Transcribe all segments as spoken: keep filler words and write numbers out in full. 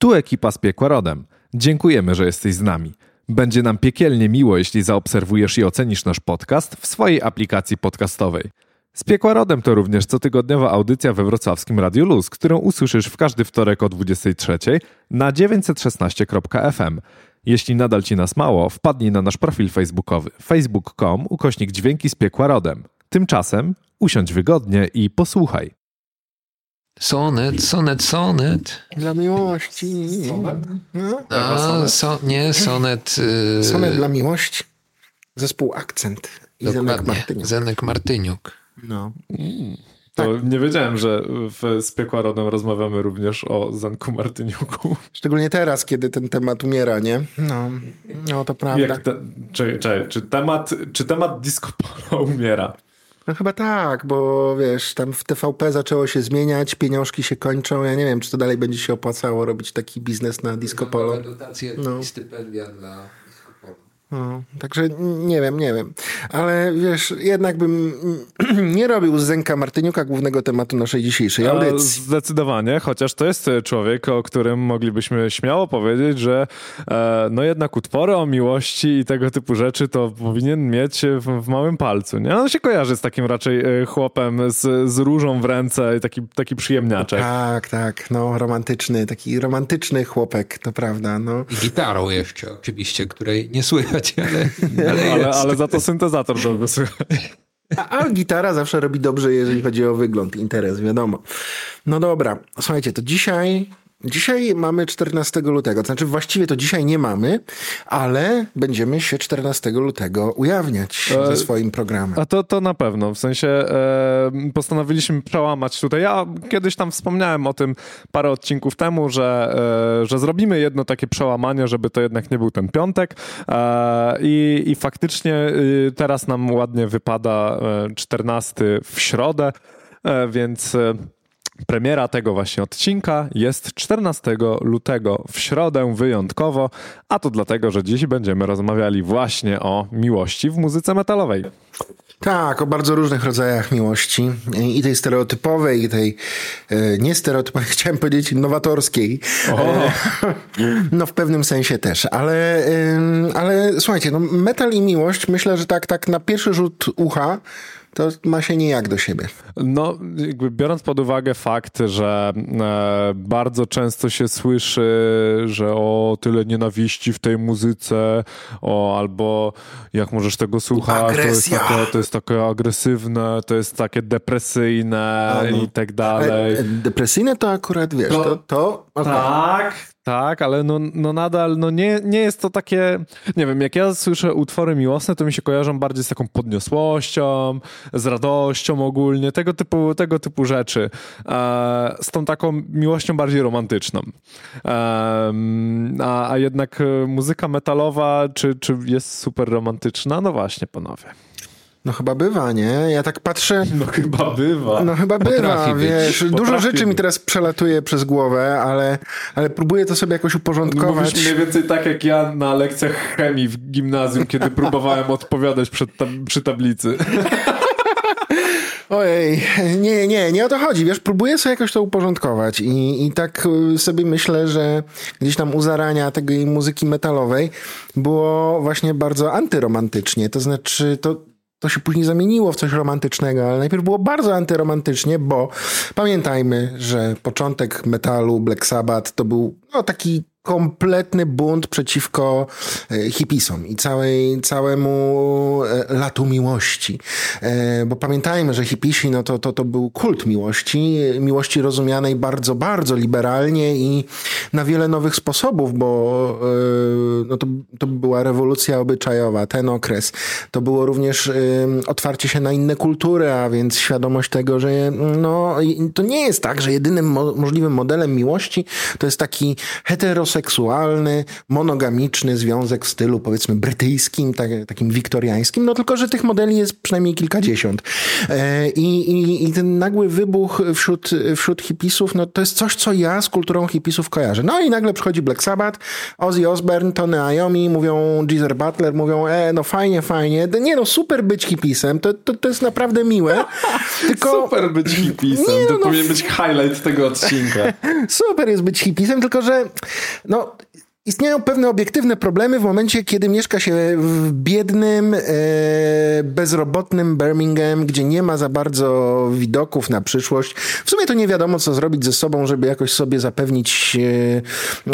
Tu ekipa z Piekła Rodem. Dziękujemy, że jesteś z nami. Będzie nam piekielnie miło, jeśli zaobserwujesz i ocenisz nasz podcast w swojej aplikacji podcastowej. Z Piekła Rodem to również cotygodniowa audycja we wrocławskim Radiu Luz, którą usłyszysz w każdy wtorek o dwudziestej trzeciej na dziewięćset szesnaście kropka ef em. Jeśli nadal Ci nas mało, wpadnij na nasz profil facebookowy facebook.com ukośnik dźwięki z Piekła Rodem. Tymczasem usiądź wygodnie i posłuchaj. Sonet, sonet, sonet. Dla miłości. Sonet? No. A, sonet. So, nie, sonet. Y... Sonet dla miłości. Zespół Akcent. I dokładnie. Zenek Martyniuk. Zenek Martyniuk. No. Mm. To tak. Nie wiedziałem, że w, z Piekła Rodem rozmawiamy również o Zenku Martyniuku. Szczególnie teraz, kiedy ten temat umiera, nie? No, no to prawda. Te, czy, czy, czy, temat, czy temat disco polo umiera? No chyba tak, bo wiesz, tam w T V P zaczęło się zmieniać, pieniążki się kończą, ja nie wiem, czy to dalej będzie się opłacało robić taki biznes na disco polo. Dotacje no. I stypendia dla disco polo. No, także nie wiem, nie wiem. Ale wiesz, jednak bym nie robił z Zenka Martyniuka głównego tematu naszej dzisiejszej audycji. Zdecydowanie, chociaż to jest człowiek, o którym moglibyśmy śmiało powiedzieć, że e, no jednak utwory o miłości i tego typu rzeczy to powinien mieć w, w małym palcu, nie? On się kojarzy z takim raczej chłopem z, z różą w ręce i taki, taki przyjemniaczek. Tak, tak, no romantyczny, taki romantyczny chłopek, to prawda, no. I gitarą jeszcze oczywiście, której nie słychać. Ale, ale, ale, ale za to syntezator dobrze słychać. A, a gitara zawsze robi dobrze, jeżeli chodzi o wygląd, interes, wiadomo. No dobra, słuchajcie, to dzisiaj, dzisiaj mamy czternastego lutego. To znaczy właściwie to dzisiaj nie mamy, ale będziemy się czternastego lutego ujawniać e, ze swoim programem. A to, to na pewno, w sensie e, postanowiliśmy przełamać tutaj. Ja kiedyś tam wspomniałem o tym parę odcinków temu, że, e, że zrobimy jedno takie przełamanie, żeby to jednak nie był ten piątek e, i, i faktycznie e, teraz nam ładnie wypada e, czternastego w środę, e, więc... E, Premiera tego właśnie odcinka jest czternastego lutego w środę wyjątkowo, a to dlatego, że dziś będziemy rozmawiali właśnie o miłości w muzyce metalowej. Tak, o bardzo różnych rodzajach miłości i tej stereotypowej, i tej e, niestereotypowej, chciałem powiedzieć nowatorskiej, e, no w pewnym sensie też, ale, e, ale słuchajcie, no metal i miłość, myślę, że tak, tak na pierwszy rzut ucha to ma się nijak do siebie. No, jakby biorąc pod uwagę fakt, że e, bardzo często się słyszy, że o tyle nienawiści w tej muzyce, o albo jak możesz tego słuchać, to jest, takie, to jest takie agresywne, to jest takie depresyjne A, no. i tak dalej. Ale depresyjne to akurat, wiesz, to... to, to okay. Tak, tak, ale no, no nadal no nie, nie jest to takie... Nie wiem, jak ja słyszę utwory miłosne, to mi się kojarzą bardziej z taką podniosłością, z radością ogólnie, tego typu, tego typu rzeczy. E, z tą taką miłością bardziej romantyczną. E, a, a jednak muzyka metalowa, czy, czy jest super romantyczna? No właśnie, panowie. No chyba bywa, nie? Ja tak patrzę... No chyba bywa. No chyba bywa, Potrafi wiesz. Być. Dużo Potrafi rzeczy być. Mi teraz przelatuje przez głowę, ale, ale próbuję to sobie jakoś uporządkować. Mówisz mniej więcej tak jak ja na lekcjach chemii w gimnazjum, kiedy próbowałem odpowiadać przed tab- przy tablicy. Ojej, nie, nie, nie o to chodzi, wiesz, próbuję sobie jakoś to uporządkować i, i tak sobie myślę, że gdzieś tam u zarania tej muzyki metalowej było właśnie bardzo antyromantycznie, to znaczy to To się później zamieniło w coś romantycznego, ale najpierw było bardzo antyromantycznie, bo pamiętajmy, że początek metalu, Black Sabbath, to był no, taki kompletny bunt przeciwko e, hipisom i całej, całemu e, latu miłości. E, bo pamiętajmy, że hipisi no to, to, to był kult miłości, miłości rozumianej bardzo, bardzo liberalnie i na wiele nowych sposobów, bo e, no to, to była rewolucja obyczajowa, ten okres. To było również e, otwarcie się na inne kultury, a więc świadomość tego, że no, to nie jest tak, że jedynym mo- możliwym modelem miłości to jest taki heteroseksualny, seksualny, monogamiczny związek w stylu, powiedzmy, brytyjskim, tak, takim wiktoriańskim, no tylko, że tych modeli jest przynajmniej kilkadziesiąt. E, i, i ten nagły wybuch wśród, wśród hipisów, no to jest coś, co ja z kulturą hipisów kojarzę. gitarzy. No i nagle przychodzi Black Sabbath, Ozzy Osbourne, Tony Iommi, mówią Geezer Butler, mówią, e, no fajnie, fajnie, nie no, super być hipisem, to, to, to jest naprawdę miłe. Tylko... Super być hipisem, nie, no, to no... powinien być highlight tego odcinka. Super jest być hipisem, tylko że no... Istnieją pewne obiektywne problemy w momencie, kiedy mieszka się w biednym, e, bezrobotnym Birmingham, gdzie nie ma za bardzo widoków na przyszłość. W sumie to nie wiadomo, co zrobić ze sobą, żeby jakoś sobie zapewnić,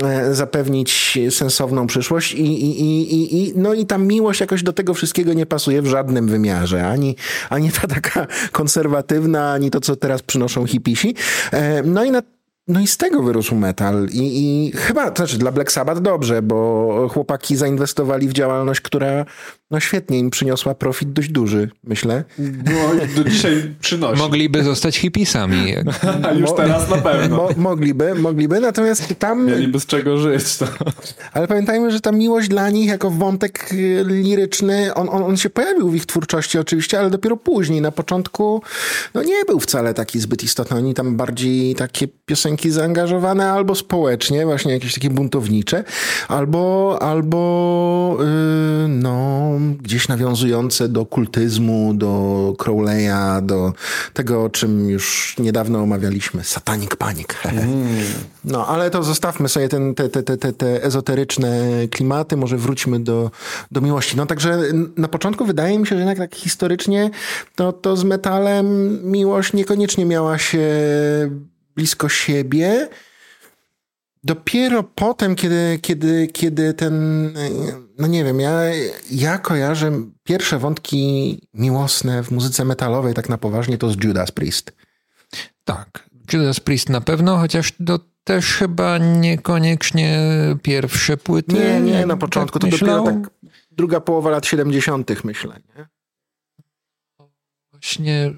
e, zapewnić sensowną przyszłość. I, i, i, i, no i ta miłość jakoś do tego wszystkiego nie pasuje w żadnym wymiarze. Ani, ani ta taka konserwatywna, ani to, co teraz przynoszą hipisi. E, no i na No i z tego wyrósł metal i, i chyba, to znaczy dla Black Sabbath dobrze, bo chłopaki zainwestowali w działalność, która no świetnie im przyniosła profit dość duży, myślę. No do dzisiaj przynosi. Mogliby zostać hipisami. Już Mo- teraz na pewno. Mo- mogliby, mogliby, natomiast tam... Mieliby z czego żyć. To. Ale pamiętajmy, że ta miłość dla nich jako wątek liryczny, on, on, on się pojawił w ich twórczości oczywiście, ale dopiero później. Na początku no nie był wcale taki zbyt istotny. Oni tam bardziej takie piosenki zaangażowane albo społecznie, właśnie jakieś takie buntownicze, albo, albo yy, no, gdzieś nawiązujące do kultyzmu, do Crowleya, do tego, o czym już niedawno omawialiśmy. Satanic Panic. Mm. No, ale to zostawmy sobie ten, te, te, te, te ezoteryczne klimaty, może wróćmy do, do miłości. No także na początku wydaje mi się, że jednak tak historycznie to, to z metalem miłość niekoniecznie miała się blisko siebie. Dopiero potem, kiedy, kiedy, kiedy ten, no nie wiem, ja, ja kojarzę pierwsze wątki miłosne w muzyce metalowej, tak na poważnie, to z Judas Priest. Tak, Judas Priest na pewno, chociaż do też chyba niekoniecznie pierwsze płyty. Nie, nie, na początku, tak to myślał. Dopiero tak druga połowa lat siedemdziesiątych, myślę. Nie? Właśnie...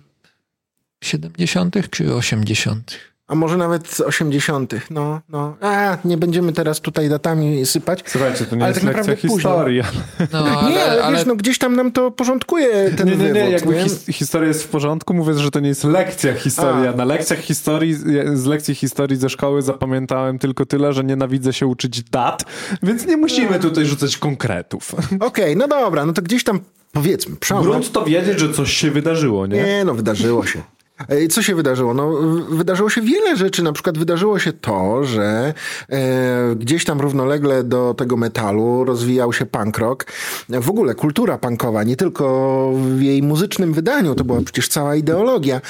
siedemdziesiątych czy osiemdziesiątych? A może nawet osiemdziesiątych, no, no. A, nie będziemy teraz tutaj datami sypać. Słuchajcie, to nie ale jest tak lekcja historii. No, ale, nie, ale, ale wiesz, no gdzieś tam nam to porządkuje ten nie, nie, nie, wywód. Jakby nie, his- historia jest w porządku, mówię, że to nie jest lekcja historii. A. Na lekcjach historii, z lekcji historii ze szkoły zapamiętałem tylko tyle, że nienawidzę się uczyć dat, więc nie musimy tutaj rzucać konkretów. Okej, okay, no dobra, no to gdzieś tam powiedzmy. Przełamę. Grunt to wiedzieć, że coś się wydarzyło, nie? Nie, no wydarzyło się. Co się wydarzyło? No, wydarzyło się wiele rzeczy. Na przykład wydarzyło się to, że e, gdzieś tam równolegle do tego metalu rozwijał się punk rock. W ogóle kultura punkowa, nie tylko w jej muzycznym wydaniu. To była przecież cała ideologia.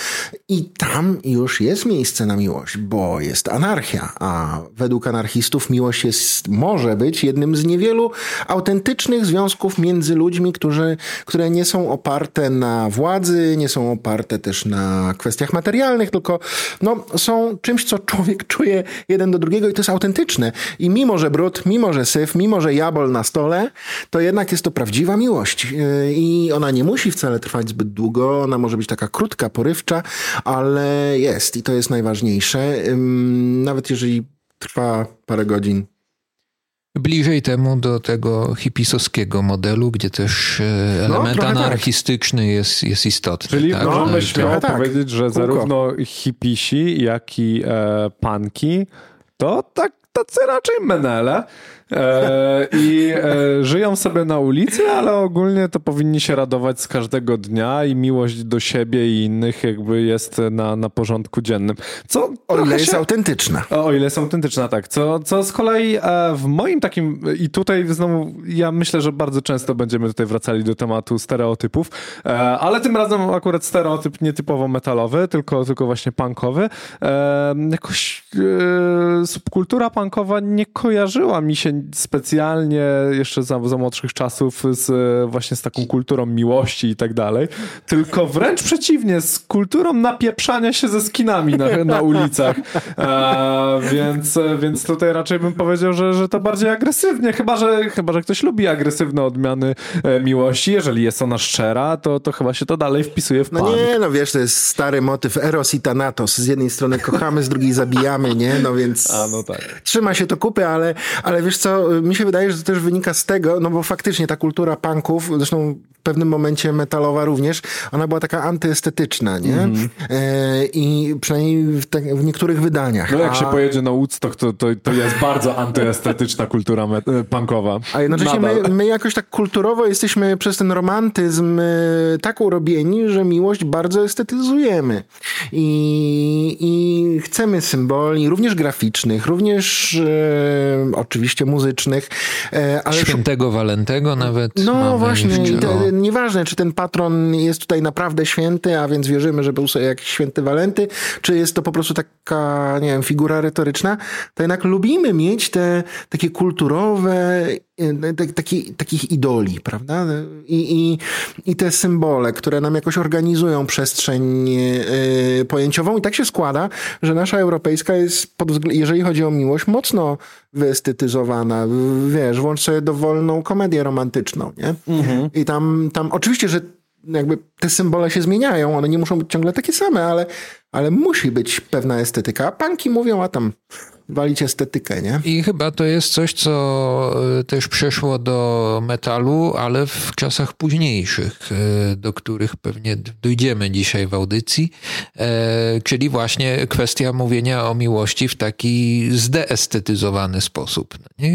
I tam już jest miejsce na miłość, bo jest anarchia. A według anarchistów miłość jest, może być jednym z niewielu autentycznych związków między ludźmi, którzy, które nie są oparte na władzy, nie są oparte też na kwestiach materialnych, tylko no, są czymś, co człowiek czuje jeden do drugiego i to jest autentyczne. I mimo, że brud, mimo, że syf, mimo, że jabol na stole, to jednak jest to prawdziwa miłość. I ona nie musi wcale trwać zbyt długo, ona może być taka krótka, porywcza, ale jest i to jest najważniejsze. Nawet jeżeli trwa parę godzin. Bliżej temu do tego hipisowskiego modelu, gdzie też element no, anarchistyczny tak. jest, jest istotny. Czyli tak, no, że, śmiało tak. powiedzieć, że Kółko. Zarówno hipisi, jak i e, punki, to tak tacy raczej menele e, i e, żyją sobie na ulicy, ale ogólnie to powinni się radować z każdego dnia i miłość do siebie i innych jakby jest na, na porządku dziennym. Co o ile się... jest autentyczna. O ile jest autentyczna, tak. Co, co z kolei e, w moim takim i tutaj znowu ja myślę, że bardzo często będziemy tutaj wracali do tematu stereotypów, e, ale tym razem akurat stereotyp nietypowo metalowy, tylko, tylko właśnie punkowy. E, jakoś e, subkultura punkowa nie kojarzyła mi się specjalnie jeszcze za, za młodszych czasów z, właśnie z taką kulturą miłości i tak dalej, tylko wręcz przeciwnie, z kulturą napieprzania się ze skinami na, na ulicach. E, więc, więc tutaj raczej bym powiedział, że, że to bardziej agresywnie, chyba że, chyba, że ktoś lubi agresywne odmiany miłości. Jeżeli jest ona szczera, to, to chyba się to dalej wpisuje w punk. No nie, no wiesz, to jest stary motyw Eros i Thanatos. Z jednej strony kochamy, z drugiej zabijamy, nie? No więc... A no tak. trzyma się to kupy, ale, ale wiesz co, mi się wydaje, że to też wynika z tego, no bo faktycznie ta kultura punków, zresztą w pewnym momencie metalowa również, ona była taka antyestetyczna, nie? Mm. E, I przynajmniej w, te, w niektórych wydaniach. No jak A... się pojedzie na Woodstock, to, to, to jest bardzo antyestetyczna kultura met- punkowa. A jednocześnie my, my jakoś tak kulturowo jesteśmy przez ten romantyzm tak urobieni, że miłość bardzo estetyzujemy. I, i chcemy symboli, również graficznych, również e, oczywiście muzycznych. E, ale Świętego Walentego nawet. No właśnie, te, nieważne, czy ten patron jest tutaj naprawdę święty, a więc wierzymy, że był sobie jakiś święty Walenty, czy jest to po prostu taka, nie wiem, figura retoryczna, to jednak lubimy mieć te takie kulturowe Taki, takich idoli, prawda? I, i, I te symbole, które nam jakoś organizują przestrzeń yy, pojęciową. I tak się składa, że nasza europejska jest, pod wzglę- jeżeli chodzi o miłość, mocno wyestetyzowana. Wiesz, włącz sobie dowolną komedię romantyczną, nie? Mhm. I tam, tam oczywiście, że jakby te symbole się zmieniają, one nie muszą być ciągle takie same, ale, ale musi być pewna estetyka. A punki mówią, a tam walić estetykę, nie? I chyba to jest coś, co też przeszło do metalu, ale w czasach późniejszych, do których pewnie dojdziemy dzisiaj w audycji, czyli właśnie kwestia mówienia o miłości w taki zdeestetyzowany sposób.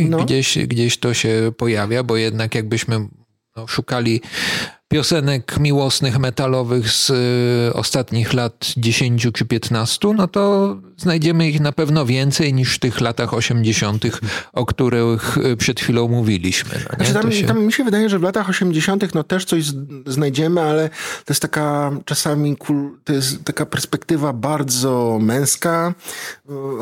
No. Gdzieś, gdzieś to się pojawia, bo jednak jakbyśmy no, szukali piosenek miłosnych, metalowych z y, ostatnich lat dziesięciu czy piętnastu, no to znajdziemy ich na pewno więcej niż w tych latach osiemdziesiątych, o których przed chwilą mówiliśmy. No znaczy tam, się... tam mi się wydaje, że w latach osiemdziesiątych no też coś znajdziemy, ale to jest taka czasami kul... to jest taka perspektywa bardzo męska,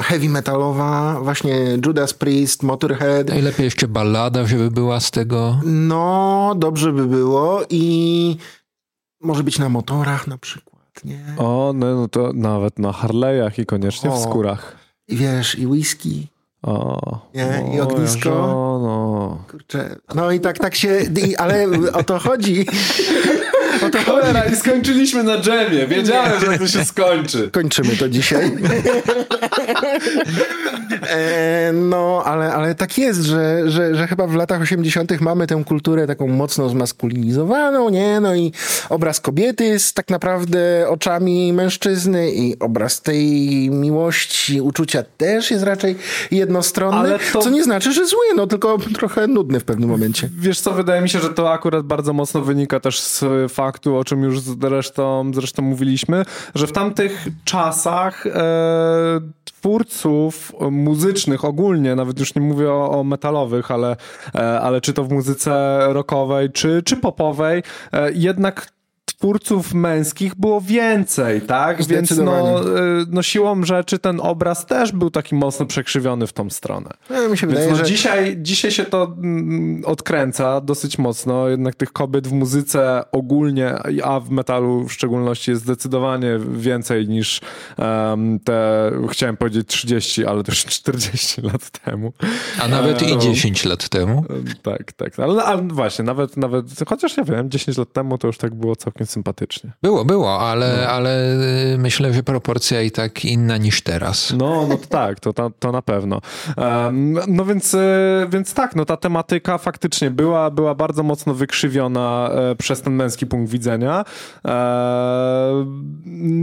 heavy metalowa, właśnie Judas Priest, Motorhead. Najlepiej jeszcze ballada, żeby była z tego. No, dobrze by było i I może być na motorach na przykład, nie? O, no, no to nawet na Harley'ach i koniecznie o, w skórach. I wiesz, i whisky. O, nie? I ognisko. Żono. Kurczę. No i tak, tak się... I, ale o to chodzi... O to cholera, i skończyliśmy na dżemie. Wiedziałem, że to się skończy. Kończymy to dzisiaj. e, no, ale, ale tak jest, że, że, że chyba w latach osiemdziesiątych mamy tę kulturę taką mocno zmaskulinizowaną, nie? No i obraz kobiety z tak naprawdę oczami mężczyzny i obraz tej miłości, uczucia też jest raczej jednostronny, to... co nie znaczy, że zły, no tylko trochę nudny w pewnym momencie. Wiesz co, wydaje mi się, że to akurat bardzo mocno wynika też z faktu, o czym już zresztą, zresztą mówiliśmy, że w tamtych czasach e, twórców muzycznych ogólnie, nawet już nie mówię o, o metalowych, ale, e, ale czy to w muzyce rockowej, czy, czy popowej, e, jednak twórców męskich było więcej, tak? Więc no, no siłą rzeczy ten obraz też był taki mocno przekrzywiony w tą stronę. No, mi się wydaje, Więc no że... dzisiaj, dzisiaj się to odkręca dosyć mocno, jednak tych kobiet w muzyce ogólnie, a w metalu w szczególności jest zdecydowanie więcej niż um, te, chciałem powiedzieć trzydzieści, ale to już czterdzieści lat temu. A nawet um, i dziesięć lat temu. Tak, tak. Ale, ale właśnie, nawet, nawet, chociaż ja wiem, dziesięć lat temu to już tak było całkiem sympatycznie. Było, było, ale, no. ale myślę, że proporcja i tak inna niż teraz. No, no to tak, to, to na pewno. Um, no więc, więc tak, no ta tematyka faktycznie była, była bardzo mocno wykrzywiona e, przez ten męski punkt widzenia. E,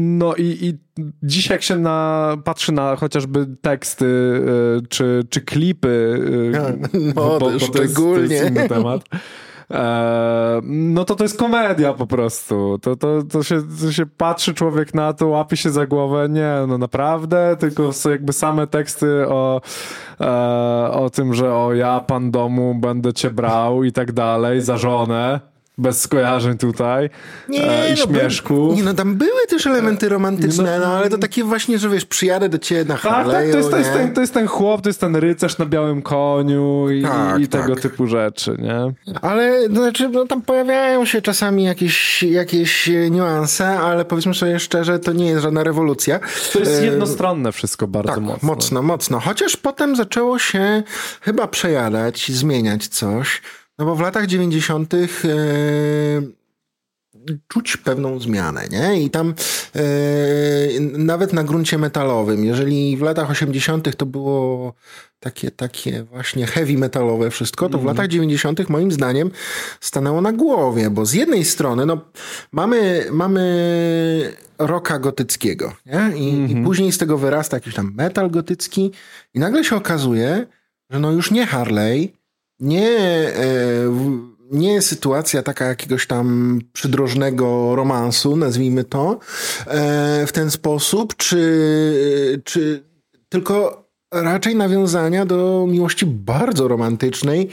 no i, i dzisiaj jak się na, patrzy na chociażby teksty e, czy, czy klipy, e, no, bo, bo to, jest, to jest inny temat. No to to jest komedia po prostu. To, to, to, się, to się patrzy człowiek na to, łapie się za głowę. Nie, no naprawdę, tylko są jakby same teksty o, o tym, że o ja, pan domu, będę cię brał i tak dalej, za żonę. Bez skojarzeń tutaj nie, e, i no, śmieszku. By, nie, no tam były też elementy romantyczne, no, no ale to takie właśnie, że wiesz, przyjadę do ciebie na Harley'u. Tak, tak, to jest, to, jest ten, to jest ten chłop, to jest ten rycerz na białym koniu i, tak, i tak. tego typu rzeczy, nie? Ale, to znaczy, no tam pojawiają się czasami jakieś, jakieś niuanse, ale powiedzmy sobie szczerze, to nie jest żadna rewolucja. To jest jednostronne wszystko bardzo tak, mocno. mocno, mocno. Chociaż potem zaczęło się chyba przejadać, zmieniać coś. No bo w latach dziewięćdziesiątych czuć pewną zmianę, nie? I tam yy, nawet na gruncie metalowym, jeżeli w latach osiemdziesiątych to było takie, takie właśnie heavy metalowe wszystko, to w latach dziewięćdziesiątych moim zdaniem stanęło na głowie, bo z jednej strony no, mamy, mamy rocka gotyckiego, nie? I, mm-hmm. i później z tego wyrasta jakiś tam metal gotycki i nagle się okazuje, że no już nie Harley, nie... Yy, nie sytuacja taka jakiegoś tam przydrożnego romansu, nazwijmy to, w ten sposób, czy, czy tylko raczej nawiązania do miłości bardzo romantycznej,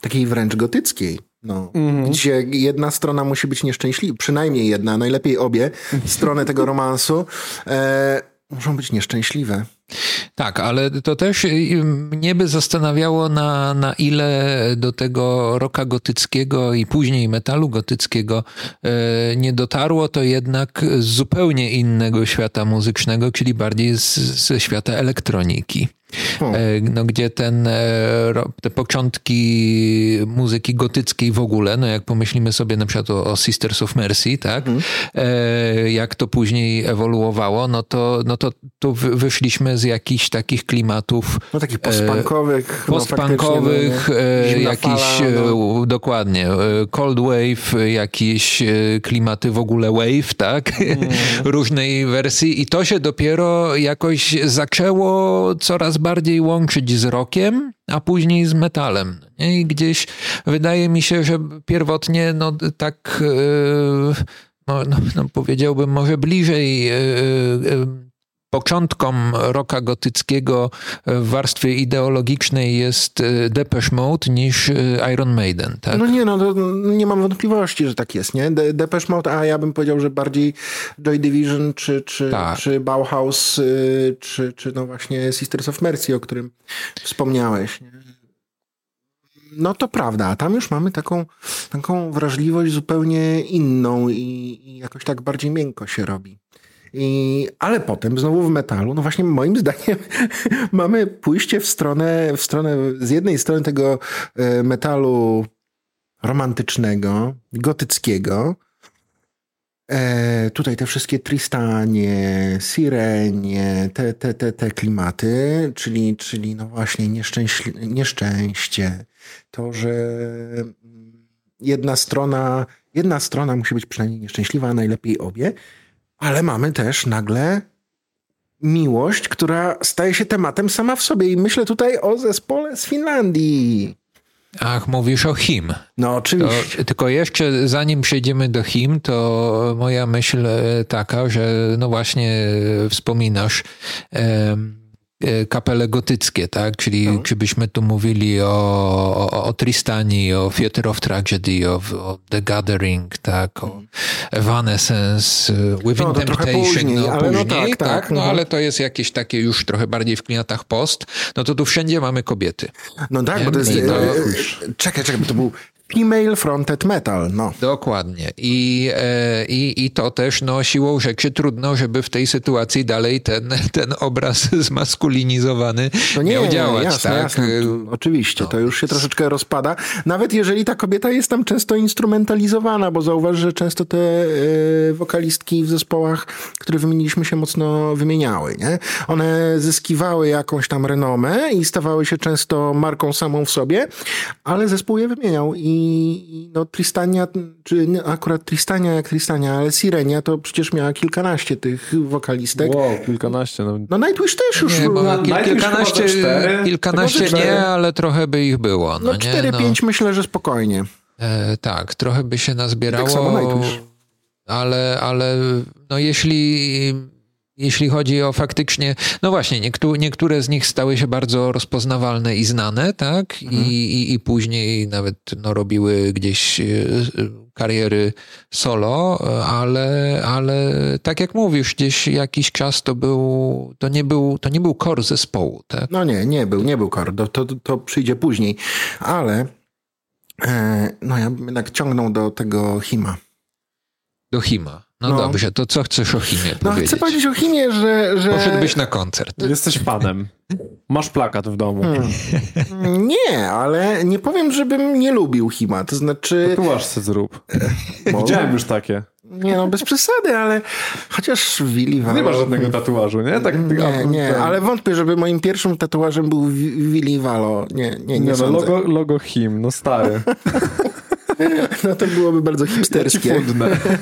takiej wręcz gotyckiej. No, mm-hmm. Gdzie jedna strona musi być nieszczęśliwa, przynajmniej jedna, najlepiej obie strony tego romansu, e, muszą być nieszczęśliwe. Tak, ale to też mnie by zastanawiało, na, na ile do tego rocka gotyckiego i później metalu gotyckiego nie dotarło to jednak z zupełnie innego świata muzycznego, czyli bardziej ze świata elektroniki. Hmm. No, gdzie ten, te początki muzyki gotyckiej w ogóle, no jak pomyślimy sobie na przykład o, o Sisters of Mercy, tak, hmm. jak to później ewoluowało, no to, no to tu wyszliśmy z jakichś takich klimatów no takich postpunkowych, postpunkowych, no, jakiś no. dokładnie, cold wave, jakieś klimaty w ogóle wave, tak, hmm. różnej wersji i to się dopiero jakoś zaczęło coraz bardziej łączyć z rockiem, a później z metalem. I gdzieś wydaje mi się, że pierwotnie no tak no, no, powiedziałbym może bliżej początkom rocka gotyckiego w warstwie ideologicznej jest Depeche Mode niż Iron Maiden, tak? No nie, no nie mam wątpliwości, że tak jest, nie? De- Depeche Mode, a ja bym powiedział, że bardziej Joy Division, czy, czy, tak. czy Bauhaus, czy, czy no właśnie Sisters of Mercy, o którym wspomniałeś, nie? No to prawda, tam już mamy taką, taką wrażliwość zupełnie inną i, i jakoś tak bardziej miękko się robi. I, ale potem znowu w metalu, no właśnie moim zdaniem mamy pójście w stronę, w stronę z jednej strony tego metalu romantycznego, gotyckiego. E, tutaj te wszystkie Tristanie, Sirenie, te, te, te, te klimaty, czyli, czyli no właśnie nieszczęśli- nieszczęście. To, że jedna strona, jedna strona musi być przynajmniej nieszczęśliwa, a najlepiej obie. Ale mamy też nagle miłość, która staje się tematem sama w sobie. I myślę tutaj o zespole z Finlandii. Ach, mówisz o Him. No oczywiście. To, tylko jeszcze zanim przejdziemy do Him, to moja myśl taka, że no właśnie wspominasz em, kapele gotyckie, tak? Czyli no. Gdybyśmy tu mówili o, o, o Tristanii, o Theater of Tragedy, o, o The Gathering, tak? O Evanescence, Within no, Temptation, później, no ale później, no tak, tak, tak no, no ale to jest jakieś takie już trochę bardziej w klimatach post, no to tu wszędzie mamy kobiety. No tak, nie? Bo to jest... No, czekaj, czekaj, bo to był... Female fronted metal, no. Dokładnie. I, i, i to też no, siłą rzeczy trudno, żeby w tej sytuacji dalej ten, ten obraz zmaskulinizowany no nie, miał działać. Jasne, tak? Jasne. Oczywiście, no. To już się troszeczkę rozpada. Nawet jeżeli ta kobieta jest tam często instrumentalizowana, bo zauważ, że często te y, wokalistki w zespołach, które wymieniliśmy, się mocno wymieniały, nie? One zyskiwały jakąś tam renomę i stawały się często marką samą w sobie, ale zespół je wymieniał i I no Tristania, czy nie, akurat Tristania jak Tristania, ale Sirenia to przecież miała kilkanaście tych wokalistek. Wow, kilkanaście. No, no Nightwish też już. Nie, bo no, kilkanaście, kilkanaście, cztery, kilkanaście nie, cztery. Ale trochę by ich było. No, no cztery, no. pięć myślę, że spokojnie. E, tak, trochę by się nazbierało. Tak samo Nightwish. Ale, ale no jeśli... Jeśli chodzi o faktycznie, no właśnie, niektóre, niektóre z nich stały się bardzo rozpoznawalne i znane, tak? Mhm. I, i, i później nawet no, robiły gdzieś kariery solo, ale, ale tak jak mówisz, gdzieś jakiś czas to był, to nie był, to nie był core zespołu, tak? No nie, nie był, nie był core, to, to, to przyjdzie później, ale no ja bym jednak ciągnął do tego Hima. Do Hima. No, no dobrze, to co chcesz o Himie no, powiedzieć? No chcę powiedzieć o Himie, że... że... Poszedłbyś na koncert. Jesteś fanem. Masz plakat w domu. Hmm. Nie, ale nie powiem, żebym nie lubił Hima. To znaczy... Tatuaż se zrób. Widziałem już takie. Nie no, bez przesady, ale chociaż Willy Wałęsa... Nie ma żadnego tatuażu, nie? Tak, nie, nie, ten... ale wątpię, żeby moim pierwszym tatuażem był Willy Walo. Nie, nie, nie, nie no, logo, logo Him, no stary. No to byłoby bardzo hipsterskie.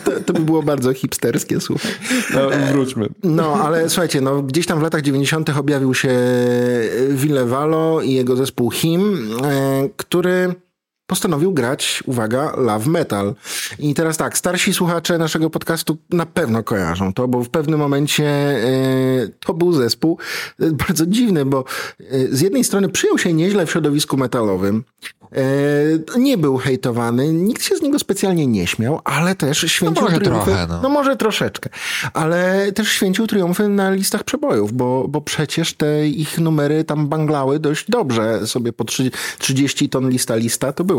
To, to by było bardzo hipsterskie, słuchaj. No, wróćmy. No, ale słuchajcie, no gdzieś tam w latach dziewięćdziesiątych objawił się Ville Valo i jego zespół Him, który... postanowił grać, uwaga, love metal. I teraz tak, starsi słuchacze naszego podcastu na pewno kojarzą to, bo w pewnym momencie yy, to był zespół yy, bardzo dziwny, bo yy, z jednej strony przyjął się nieźle w środowisku metalowym, yy, nie był hejtowany, nikt się z niego specjalnie nie śmiał, ale też święcił no może triumfy. Trochę, no. no może troszeczkę, ale też święcił triumfy na listach przebojów, bo, bo przecież te ich numery tam banglały dość dobrze sobie po trzydzieści ton lista lista, to był.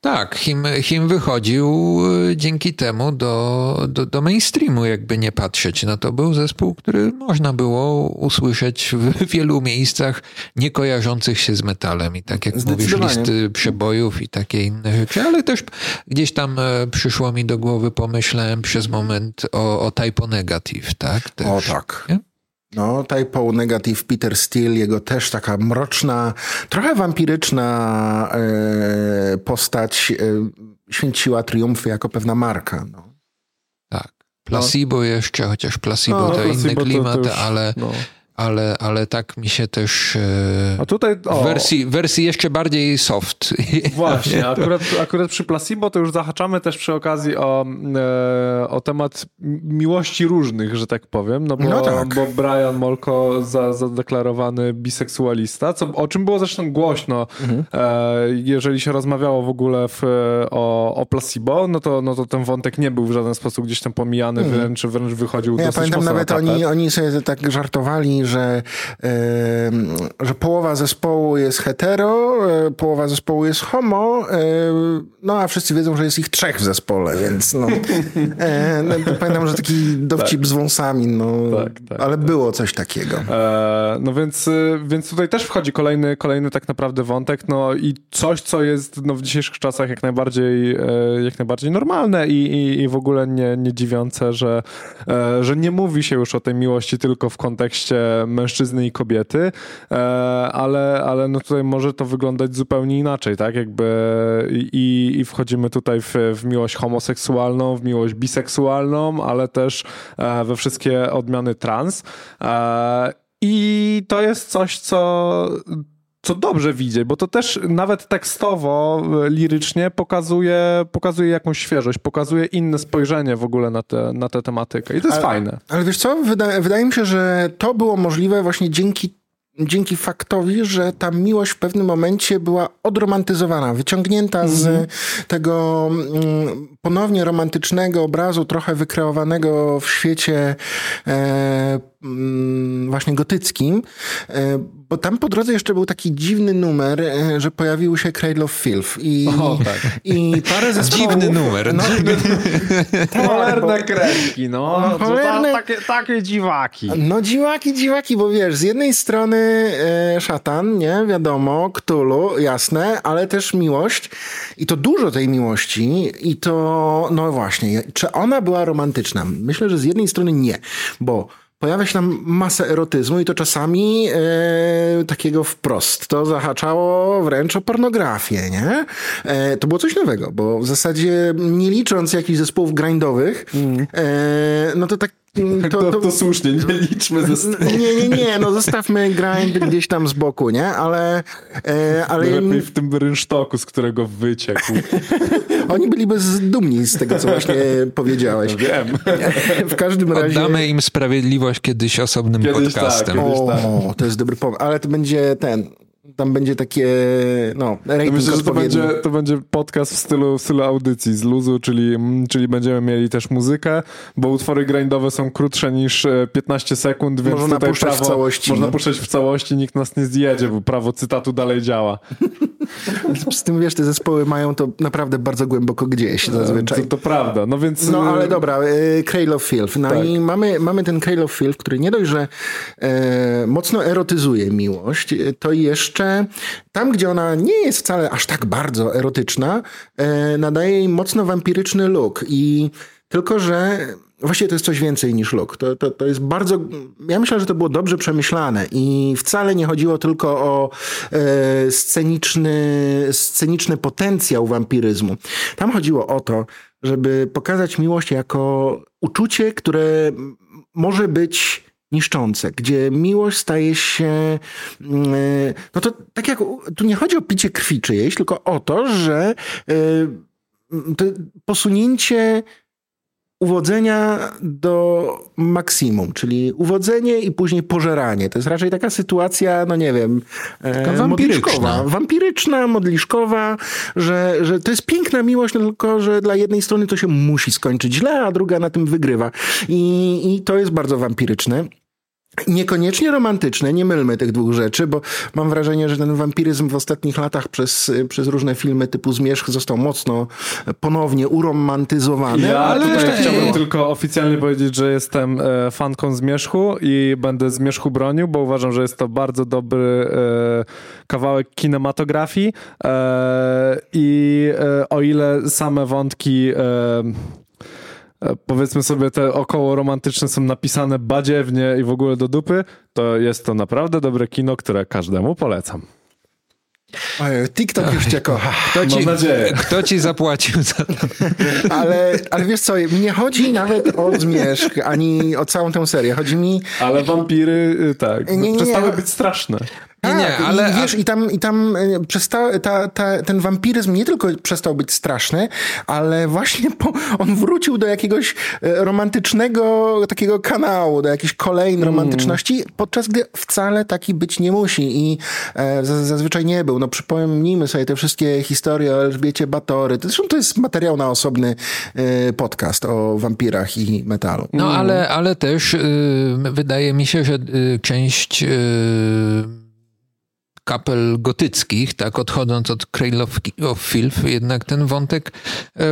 Tak, Him, Him wychodził dzięki temu do, do, do mainstreamu, jakby nie patrzeć. No to był zespół, który można było usłyszeć w wielu miejscach niekojarzących się z metalem. I tak jak mówisz, listy przebojów i takie inne rzeczy. Ale też gdzieś tam przyszło mi do głowy, pomyślałem przez moment o, o Type O Negative, tak? Też, o tak. Nie? No, Type O Negative, Peter Steele, jego też taka mroczna, trochę wampiryczna e, postać e, święciła triumfy jako pewna marka. No. Tak. Placebo no. jeszcze, chociaż Placebo no, to placebo inny klimat, to, to już, ale... No. Ale, ale tak mi się też e, a tutaj, o, w wersji, wersji jeszcze bardziej soft. Właśnie, akurat, akurat przy Placebo to już zahaczamy też przy okazji o, e, o temat miłości różnych, że tak powiem, no bo, no tak. bo Brian Molko za, zadeklarowany biseksualista, co, o czym było zresztą głośno, mhm. e, jeżeli się rozmawiało w ogóle w, o, o Placebo, no to, no to ten wątek nie był w żaden sposób gdzieś tam pomijany, mhm. wręcz, wręcz wychodził ja dosyć mocno. Ja pamiętam nawet oni, oni sobie tak żartowali, Że, y, że połowa zespołu jest hetero, y, połowa zespołu jest homo, y, no a wszyscy wiedzą, że jest ich trzech w zespole, więc no. e, no pamiętam, że taki dowcip tak. z wąsami, no, tak, tak, ale tak. było coś takiego. E, no więc, więc tutaj też wchodzi kolejny, kolejny tak naprawdę wątek, no i coś, co jest no, w dzisiejszych czasach jak najbardziej, jak najbardziej normalne i, i, i w ogóle nie, nie dziwiące, że, że nie mówi się już o tej miłości tylko w kontekście mężczyzny i kobiety, ale, ale no tutaj może to wyglądać zupełnie inaczej, tak? Jakby i, i wchodzimy tutaj w, w miłość homoseksualną, w miłość biseksualną, ale też we wszystkie odmiany trans. I to jest coś, co... co dobrze widzę, bo to też nawet tekstowo, lirycznie pokazuje, pokazuje jakąś świeżość, pokazuje inne spojrzenie w ogóle na tę na te tematykę i to jest ale, fajne. Ale wiesz co, Wyda- wydaje mi się, że to było możliwe właśnie dzięki dzięki faktowi, że ta miłość w pewnym momencie była odromantyzowana, wyciągnięta mm-hmm. z tego mm, ponownie romantycznego obrazu, trochę wykreowanego w świecie e, mm, właśnie gotyckim, e, bo tam po drodze jeszcze był taki dziwny numer, e, że pojawił się Cradle of Filth i, o, tak. i parę zespołów... Dziwny numer. No, cholerne kręgi, no. no cholerne... Takie, takie dziwaki. No dziwaki, dziwaki, bo wiesz, z jednej strony szatan, nie? Wiadomo, Cthulhu, jasne, ale też miłość i to dużo tej miłości i to, no właśnie, czy ona była romantyczna? Myślę, że z jednej strony nie, bo pojawia się nam masę erotyzmu i to czasami e, takiego wprost. To zahaczało wręcz o pornografię, nie? E, to było coś nowego, bo w zasadzie nie licząc jakichś zespołów grindowych, mm. e, no to tak To, to, to, to słusznie, nie liczmy zestaw. Nie, nie, nie, no zostawmy grind gdzieś tam z boku, nie? Ale... E, ale... Lepiej w tym rynsztoku, z którego wyciekł. Oni byliby dumni z tego, co właśnie powiedziałeś. No wiem. W każdym razie... Oddamy im sprawiedliwość kiedyś osobnym kiedyś podcastem. Tak, o, tak. To jest dobry pomysł. Ale to będzie ten... Tam będzie takie, no, rating ja myślę, że to będzie, to będzie podcast w stylu, w stylu audycji z Luzu, czyli, czyli będziemy mieli też muzykę, bo utwory grindowe są krótsze niż piętnaście sekund, więc można tutaj puszczać prawo, w całości. Można no. puszczać w całości, nikt nas nie zjedzie, bo prawo cytatu dalej działa. Z tym, wiesz, te zespoły mają to naprawdę bardzo głęboko gdzieś zazwyczaj. To, to prawda, no więc... No ale dobra, y, Cradle of Filth. No tak. i mamy, mamy ten Cradle of Filth, który nie dość, że y, mocno erotyzuje miłość, to jeszcze tam, gdzie ona nie jest wcale aż tak bardzo erotyczna, y, nadaje jej mocno wampiryczny look i Tylko że właściwie to jest coś więcej niż look. To, to, to jest bardzo... Ja myślę, że to było dobrze przemyślane i wcale nie chodziło tylko o e, sceniczny, sceniczny potencjał wampiryzmu. Tam chodziło o to, żeby pokazać miłość jako uczucie, które może być niszczące, gdzie miłość staje się... No to tak jak... Tu nie chodzi o picie krwi czyjeś, tylko o to, że to posunięcie uwodzenia do maksimum, czyli uwodzenie i później pożeranie. To jest raczej taka sytuacja, no nie wiem, e, modliszkowa. Wampiryczna, modliszkowa, że, że to jest piękna miłość, no tylko że dla jednej strony to się musi skończyć źle, a druga na tym wygrywa. I, i to jest bardzo wampiryczne. Niekoniecznie romantyczne, nie mylmy tych dwóch rzeczy, bo mam wrażenie, że ten wampiryzm w ostatnich latach przez, przez różne filmy typu Zmierzch został mocno ponownie uromantyzowany. Ja, ale tutaj jeszcze chciałbym tylko oficjalnie powiedzieć, że jestem e, fanką Zmierzchu i będę Zmierzchu bronił, bo uważam, że jest to bardzo dobry e, kawałek kinematografii e, i e, o ile same wątki... E, powiedzmy sobie te około romantyczne są napisane badziewnie i w ogóle do dupy, to jest to naprawdę dobre kino, które każdemu polecam. Oj, TikTok Oj. już cię kocha. Kto ci, Mam nadzieję. Kto ci zapłacił za to? Ale, ale wiesz co, mi nie chodzi nawet o Zmierzch, ani o całą tę serię. Chodzi mi... Ale wampiry, tak, nie, nie, przestały nie. być straszne. Tak, nie, nie, ale... I, wiesz, i tam, i tam przesta- ta, ta, ten wampiryzm nie tylko przestał być straszny, ale właśnie po, on wrócił do jakiegoś romantycznego takiego kanału, do jakiejś kolejnej mm. romantyczności, podczas gdy wcale taki być nie musi i e, z, zazwyczaj nie był. No przypomnijmy sobie te wszystkie historie o Elżbiecie Batory. Zresztą to jest materiał na osobny e, podcast o wampirach i metalu. No mm. ale, ale też y, wydaje mi się, że y, część... Y, kapel gotyckich, tak odchodząc od Cradle of, of Filth, jednak ten wątek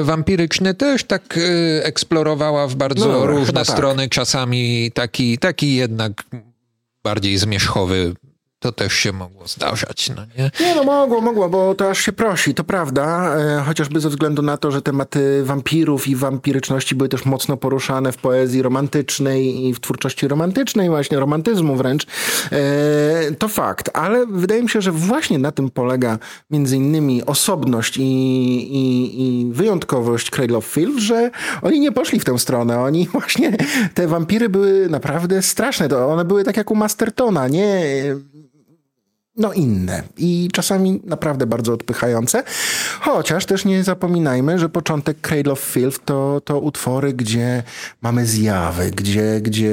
wampiryczny też tak eksplorowała w bardzo no, różne strony, tak. Czasami taki, taki jednak bardziej zmierzchowy. To też się mogło zdarzać, no nie? Nie, no mogło, mogło, bo to aż się prosi, to prawda, chociażby ze względu na to, że tematy wampirów i wampiryczności były też mocno poruszane w poezji romantycznej i w twórczości romantycznej, właśnie romantyzmu wręcz, to fakt, ale wydaje mi się, że właśnie na tym polega między innymi osobność i, i, i wyjątkowość Cradle of Filth, że oni nie poszli w tę stronę, oni właśnie, te wampiry były naprawdę straszne, to one były tak jak u Mastertona, nie... No inne i czasami naprawdę bardzo odpychające, chociaż też nie zapominajmy, że początek Cradle of Filth to, to utwory, gdzie mamy zjawy, gdzie, gdzie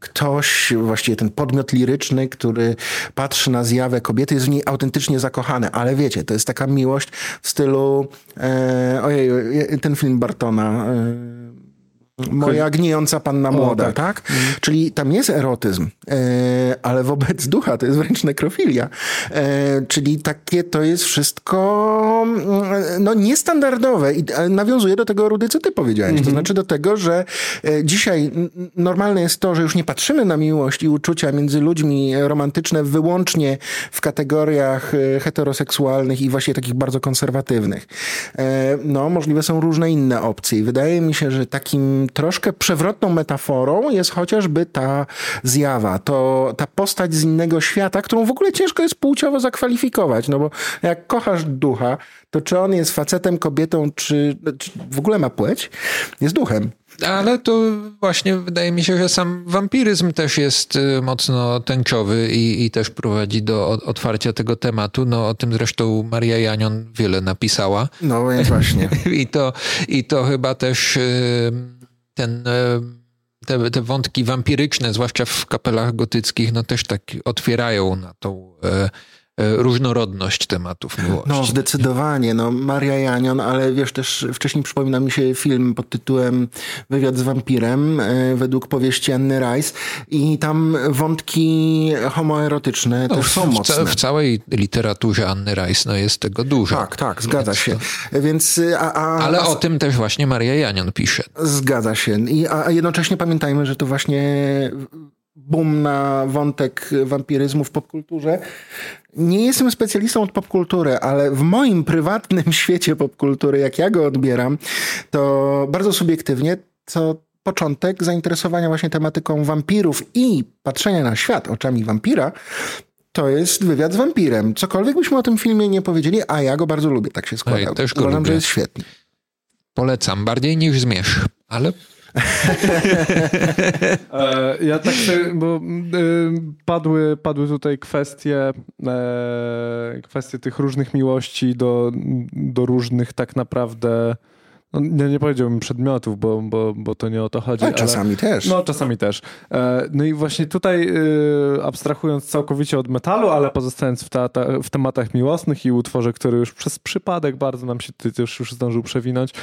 ktoś, właściwie ten podmiot liryczny, który patrzy na zjawę kobiety, jest w niej autentycznie zakochany, ale wiecie, to jest taka miłość w stylu, e, ojej, ten film Bartona... E, Moja gnijąca panna młoda, o, tak? tak? Mm. Czyli tam jest erotyzm, yy, ale wobec ducha to jest wręcz nekrofilia. Yy, czyli takie to jest wszystko yy, no niestandardowe i yy, nawiązuje do tego, Rudy, co ty powiedziałeś. Mm-hmm. To znaczy do tego, że yy, dzisiaj normalne jest to, że już nie patrzymy na miłość i uczucia między ludźmi romantyczne wyłącznie w kategoriach yy, heteroseksualnych i właśnie takich bardzo konserwatywnych. Yy, no, możliwe są różne inne opcje i wydaje mi się, że takim troszkę przewrotną metaforą jest chociażby ta zjawa, to ta postać z innego świata, którą w ogóle ciężko jest płciowo zakwalifikować, no bo jak kochasz ducha, to czy on jest facetem, kobietą, czy, czy w ogóle ma płeć, jest duchem. Ale to właśnie wydaje mi się, że sam wampiryzm też jest mocno tęczowy i, i też prowadzi do otwarcia tego tematu. No o tym zresztą Maria Janion wiele napisała. No więc właśnie. I, to, i to chyba też ten, te, te wątki wampiryczne, zwłaszcza w kapelach gotyckich, no też tak otwierają na tą... różnorodność tematów miłości. No zdecydowanie, no Maria Janion, ale wiesz też, wcześniej przypomina mi się film pod tytułem Wywiad z wampirem według powieści Anny Rice i tam wątki homoerotyczne no, też są w, mocne. W całej literaturze Anny Rice no, jest tego dużo. Tak, tak, zgadza więc się. To... Więc, a, a... Ale o tym też właśnie Maria Janion pisze. Zgadza się. I, a jednocześnie pamiętajmy, że to właśnie... boom na wątek wampiryzmu w popkulturze. Nie jestem specjalistą od popkultury, ale w moim prywatnym świecie popkultury, jak ja go odbieram, to bardzo subiektywnie, co początek zainteresowania właśnie tematyką wampirów i patrzenia na świat oczami wampira, to jest Wywiad z wampirem. Cokolwiek byśmy o tym filmie nie powiedzieli, a ja go bardzo lubię, tak się składa. Ja też go uważam, lubię. Że jest świetny. Polecam, bardziej niż Zmierzch, ale... Ja tak, bo padły, padły tutaj kwestie, kwestie tych różnych miłości do, do różnych tak naprawdę... No, nie, nie powiedziałbym przedmiotów, bo, bo, bo to nie o to chodzi. A, ale czasami też. No, czasami też. No i właśnie tutaj, abstrahując całkowicie od metalu, ale pozostając w, ta, ta, w tematach miłosnych i utworze, który już przez przypadek bardzo nam się tutaj też już zdążył przewinąć,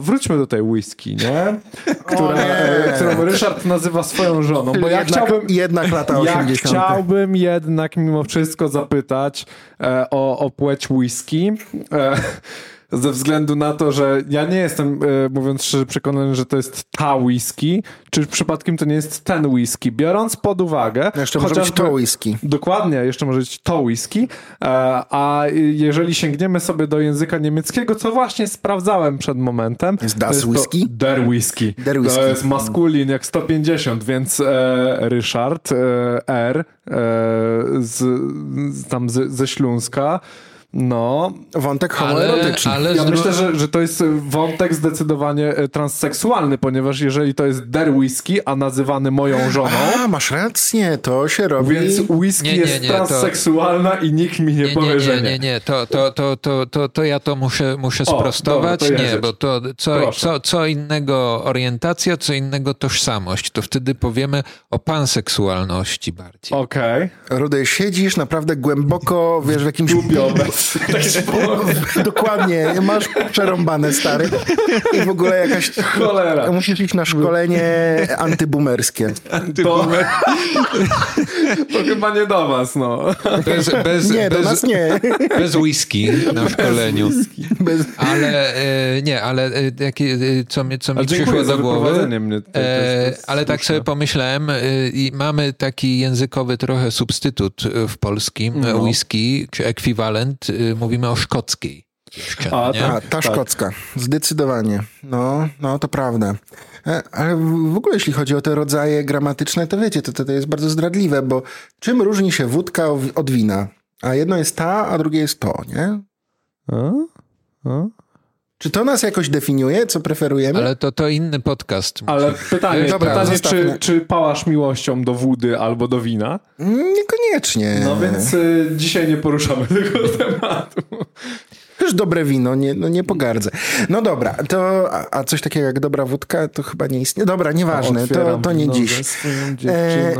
wróćmy do tej whisky, nie? Która, nie. Którą Ryszard nazywa swoją żoną. Bo ja jednak, chciałbym, jednak lata osiemdziesiąte. Ja chciałbym jednak mimo wszystko zapytać o, o płeć whisky. Ze względu na to, że ja nie jestem, mówiąc szczerze, przekonany, że to jest ta whisky, czy przypadkiem to nie jest ten whisky. Biorąc pod uwagę... Jeszcze może być to whisky. Dokładnie, jeszcze może być to whisky. A jeżeli sięgniemy sobie do języka niemieckiego, co właśnie sprawdzałem przed momentem... Jest das jest whisky? Der whisky. Der whisky. To jest maskulin jak sto pięćdziesiąt, więc Ryszard R z, tam z, ze Śląska. No, wątek homoerotyczny. Ale, ale ja myślę, że, że to jest wątek zdecydowanie transseksualny, ponieważ jeżeli to jest der whisky, a nazywany moją żoną... A, masz rację, to się robi... Więc whisky nie, nie, jest nie, transseksualna to... i nikt mi nie, nie powie, że nie. Nie, nie, nie, to, to, to, to, to, to ja to muszę, muszę o, sprostować. Dobra, to nie, bo to co, co, co innego orientacja, co innego tożsamość. To wtedy powiemy o panseksualności bardziej. Okej. Okay. Rudy, siedzisz naprawdę głęboko, wiesz, w jakimś... Tak się dokładnie, masz przerąbane, stary. I w ogóle jakaś cholera. Musisz iść na szkolenie antyboomerskie. Antyboomer. To... to chyba nie do was, no. Bez, bez, nie, bez, do nas nie. Bez whisky na szkoleniu. Bez whisky. Bez... Ale e, nie, ale jakie, co mi, co mi przyszło do głowy. Mnie, to, to jest, to jest ale tak słuszne. Sobie pomyślałem e, i mamy taki językowy trochę substytut w polskim no. whisky, czy ekwiwalent. Mówimy o szkockiej. A, ta, ta szkocka. Zdecydowanie. No, no, to prawda. Ale w ogóle jeśli chodzi o te rodzaje gramatyczne, to wiecie, to, to, to jest bardzo zdradliwe, bo czym różni się wódka od wina? A jedno jest ta, a drugie jest to, nie? A? A? Czy to nas jakoś definiuje, co preferujemy? Ale to, to inny podcast. Ale pytanie, Dobra, pytanie czy, czy pałasz miłością do wody albo do wina? Niekoniecznie. No więc y, dzisiaj nie poruszamy tego tematu. Też dobre wino, nie, no nie pogardzę. No dobra, to, a, a coś takiego jak dobra wódka to chyba nie istnieje. Dobra, nieważne, to, to nie dziś. E, e,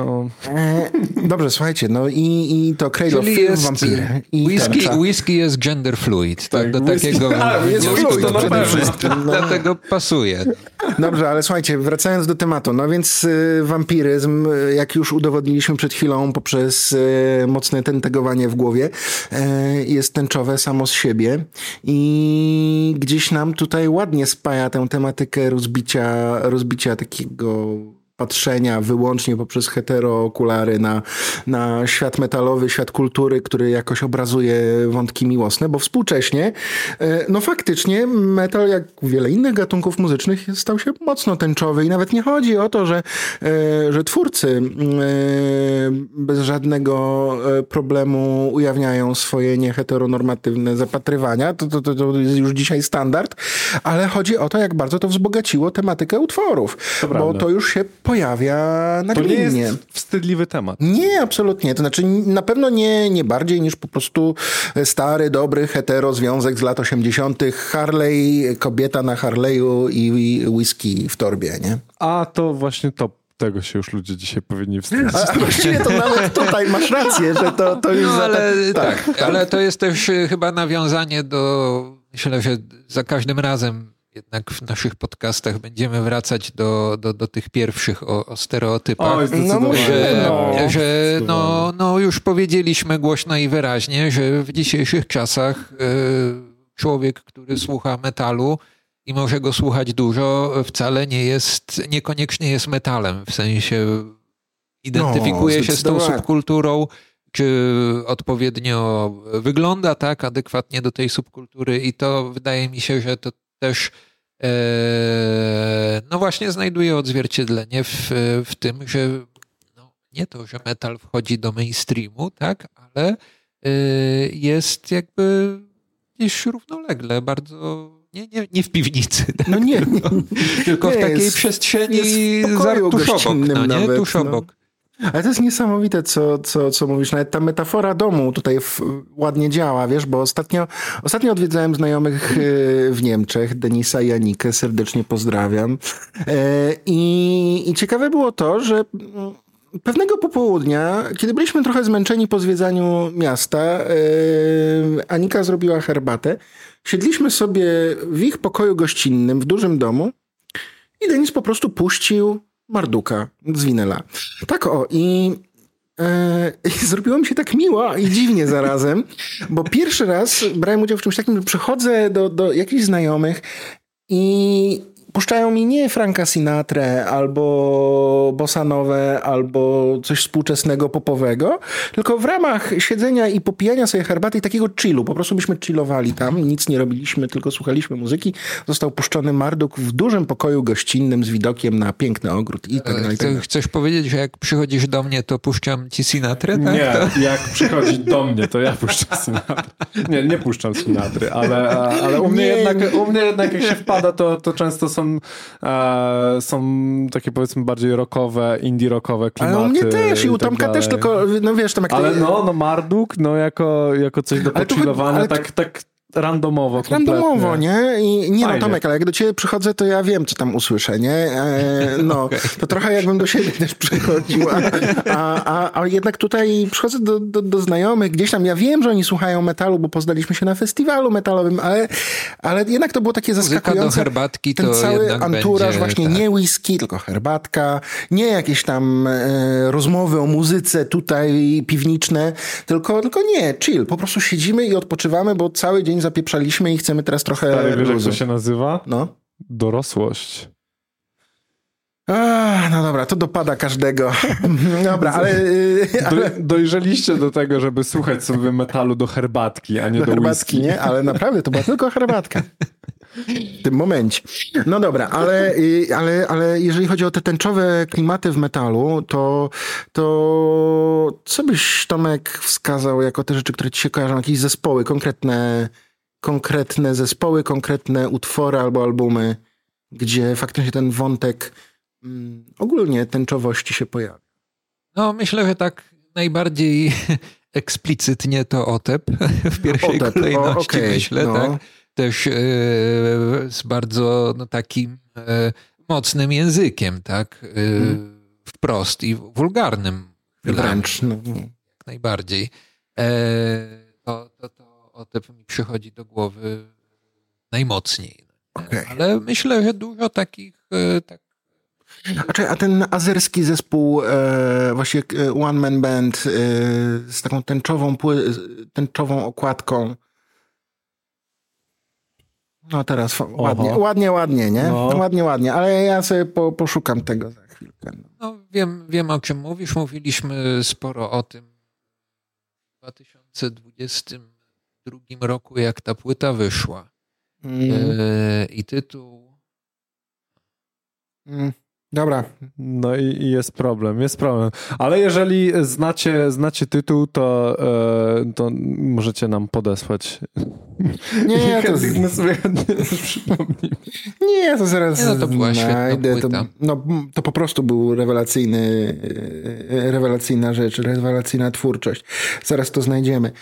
dobrze, słuchajcie, no i, i to Cradle of Filth, wampiry. Whisky, whisky jest gender fluid. Tak, tak, do whisky, takiego a, jest fluid, to przede wszystkim. No. Dlatego pasuje. Dobrze, ale słuchajcie, wracając do tematu, no więc y, wampiryzm, jak już udowodniliśmy przed chwilą poprzez y, mocne tentegowanie w głowie, y, jest tęczowe samo z siebie. I gdzieś nam tutaj ładnie spaja tę tematykę rozbicia, rozbicia takiego patrzenia wyłącznie poprzez heterookulary na, na świat metalowy, świat kultury, który jakoś obrazuje wątki miłosne, bo współcześnie, no faktycznie metal, jak wiele innych gatunków muzycznych, stał się mocno tęczowy i nawet nie chodzi o to, że, że twórcy bez żadnego problemu ujawniają swoje nieheteronormatywne zapatrywania, to, to, to jest już dzisiaj standard, ale chodzi o to, jak bardzo to wzbogaciło tematykę utworów, to bo prawda. To już się pojawia nagminnie. To nie jest wstydliwy temat. Nie, absolutnie. To znaczy na pewno nie, nie bardziej niż po prostu stary, dobry hetero związek z lat osiemdziesiątych. Harley, kobieta na Harleyu i whisky w torbie, nie? A to właśnie to tego się już ludzie dzisiaj powinni wstydzić. A, właściwie to nawet tutaj masz rację, że to, to już... No, ale, za te... tak, tak, ale to jest też chyba nawiązanie do... Myślę, że za każdym razem jednak w naszych podcastach będziemy wracać do, do, do tych pierwszych o, o stereotypach. O, no, że no, że no, no już powiedzieliśmy głośno i wyraźnie, że w dzisiejszych czasach y, człowiek, który słucha metalu i może go słuchać dużo, wcale nie jest, niekoniecznie jest metalem. W sensie identyfikuje no, się z tą subkulturą, czy odpowiednio wygląda tak adekwatnie do tej subkultury i to wydaje mi się, że to też e, no właśnie znajduje odzwierciedlenie w, w tym, że no, nie to, że metal wchodzi do mainstreamu, tak, ale e, jest jakby gdzieś równolegle, bardzo nie, nie, nie w piwnicy, tak? No nie, nie, tylko, nie, tylko w takiej jest, przestrzeni jest tuż obok, no, nawet, nie? Tuż obok. No. Ale to jest niesamowite, co, co, co mówisz. Nawet ta metafora domu tutaj w, ładnie działa, wiesz, bo ostatnio, ostatnio odwiedzałem znajomych w Niemczech, Denisa i Anikę, serdecznie pozdrawiam. I, i ciekawe było to, że pewnego popołudnia, kiedy byliśmy trochę zmęczeni po zwiedzaniu miasta, Anika zrobiła herbatę. Siedliśmy sobie w ich pokoju gościnnym, w dużym domu i Denis po prostu puścił Marduka z winyla. Tak o, i, e, i zrobiło mi się tak miło i dziwnie zarazem, bo pierwszy raz brałem udział w czymś takim, że przychodzę do, do jakichś znajomych i puszczają mi nie Franka Sinatrę albo bossa nowę, albo coś współczesnego popowego, tylko w ramach siedzenia i popijania sobie herbaty i takiego chillu. Po prostu byśmy chillowali tam, nic nie robiliśmy, tylko słuchaliśmy muzyki. Został puszczony Marduk w dużym pokoju gościnnym z widokiem na piękny ogród i tak dalej. Chcesz, chcesz powiedzieć, że jak przychodzisz do mnie, to puszczam ci Sinatrę? Tak? Nie, to... jak przychodzi do mnie, to ja puszczam Sinatrę. Nie, nie puszczam Sinatry, ale, ale u, mnie jednak, u mnie jednak jak się wpada, to, to często są Są, e, są takie powiedzmy bardziej rockowe, indie rockowe klimaty. Ale u mnie też i u Tomka tak też, tylko no wiesz tam jak ale to... no, no Marduk no jako, jako coś do pochillowania, tak, to... tak randomowo kompletnie. Randomowo, nie? I nie Fajnie. No Tomek, ale jak do ciebie przychodzę, to ja wiem, co tam usłyszę, nie? E, no, okay. To trochę jakbym do siebie też przychodził, a, a, a, a jednak tutaj przychodzę do, do, do znajomych, gdzieś tam, ja wiem, że oni słuchają metalu, bo poznaliśmy się na festiwalu metalowym, ale, ale jednak to było takie zaskakujące. Muzyka do herbatki to ten cały anturaż, będzie, właśnie tak. Nie whisky, tylko herbatka, nie jakieś tam e, rozmowy o muzyce tutaj piwniczne, tylko, tylko nie, chill, po prostu siedzimy i odpoczywamy, bo cały dzień zapieprzaliśmy i chcemy teraz trochę... Stary, wiesz, jak to się nazywa? No. Dorosłość. A, no dobra, to dopada każdego. Dobra, ale... ale... Do, dojrzeliście do tego, żeby słuchać sobie metalu do herbatki, a nie do, do herbatki, whisky. Nie, ale naprawdę, to była tylko herbatka. W tym momencie. No dobra, ale, ale, ale jeżeli chodzi o te tęczowe klimaty w metalu, to, to co byś, Tomek, wskazał jako te rzeczy, które ci się kojarzą? Jakieś zespoły, konkretne, konkretne zespoły, konkretne utwory albo albumy, gdzie faktycznie ten wątek mm, ogólnie tęczowości się pojawia? No myślę, że tak najbardziej eksplicytnie to Otep w pierwszej Otep, kolejności, o, okay, myślę, no. Tak? Też yy, z bardzo no, takim yy, mocnym językiem, tak? Yy, hmm. Wprost i wulgarnym. Wręcz. No. Jak najbardziej. Yy, to, to, to Otep mi przychodzi do głowy najmocniej. Okay. Ale myślę, że dużo takich... Yy, tak... a, a ten azerski zespół, yy, właśnie One Man Band yy, z taką tęczową, pły- tęczową okładką. No teraz ładnie, ładnie, ładnie, nie? No. Ładnie, ładnie, ale ja sobie po, poszukam tego za chwilkę. No wiem, wiem o czym mówisz. Mówiliśmy sporo o tym w dwa tysiące dwudziestym drugim roku, jak ta płyta wyszła. Mm. E, I tytuł... Mm. Dobra. No i jest problem, jest problem. Ale jeżeli znacie, znacie tytuł, to, yy, to możecie nam podesłać. Nie, ja to... Z... nie, ja to zaraz nie, no to była znajdę. To, no, to po prostu był rewelacyjny, rewelacyjna rzecz, rewelacyjna twórczość. Zaraz to znajdziemy.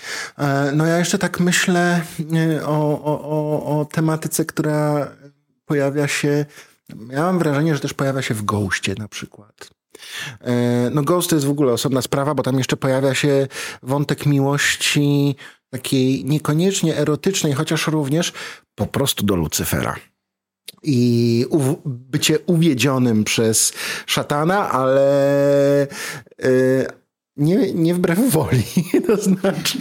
No ja jeszcze tak myślę o, o, o, o tematyce, która pojawia się... Ja mam wrażenie, że też pojawia się w Ghostie na przykład. No Ghost to jest w ogóle osobna sprawa, bo tam jeszcze pojawia się wątek miłości takiej niekoniecznie erotycznej, chociaż również po prostu do Lucyfera. I u- bycie uwiedzionym przez szatana, ale... Yy, Nie, nie wbrew woli, to znaczy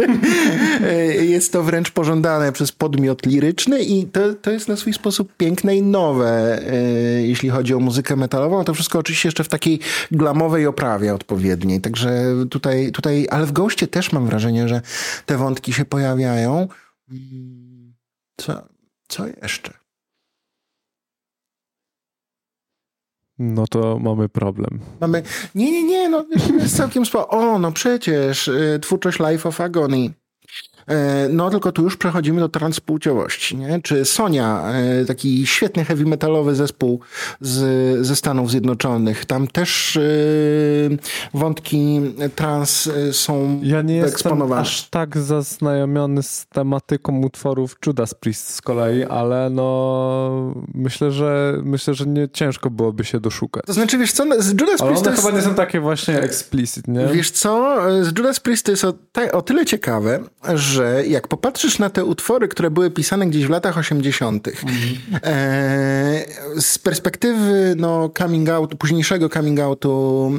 jest to wręcz pożądane przez podmiot liryczny i to, to jest na swój sposób piękne i nowe, jeśli chodzi o muzykę metalową, a to wszystko oczywiście jeszcze w takiej glamowej oprawie odpowiedniej, także tutaj, tutaj, ale w Goście też mam wrażenie, że te wątki się pojawiają. Co, co jeszcze? No to mamy problem. Mamy... Nie, nie, nie, no jest całkiem sporo. O, no przecież y, twórczość Life of Agony. Y, no tylko tu już przechodzimy do transpłciowości, nie? Czy Sonia, y, taki świetny heavy metalowy zespół z, ze Stanów Zjednoczonych. Tam też y, wątki trans y, są ja nie eksponowane. Jestem aż tak zaznajomiony z tematyką utworów Judas Priest z kolei, ale no myślę, że myślę, że nie ciężko byłoby się doszukać. To znaczy, wiesz co, z Judas Priest... Ale one chyba nie są takie właśnie explicit, nie? Wiesz co, z Judas Priest to jest o, o tyle ciekawe, że jak popatrzysz na te utwory, które były pisane gdzieś w latach osiemdziesiątych mm. e, z perspektywy no, coming out, późniejszego coming outu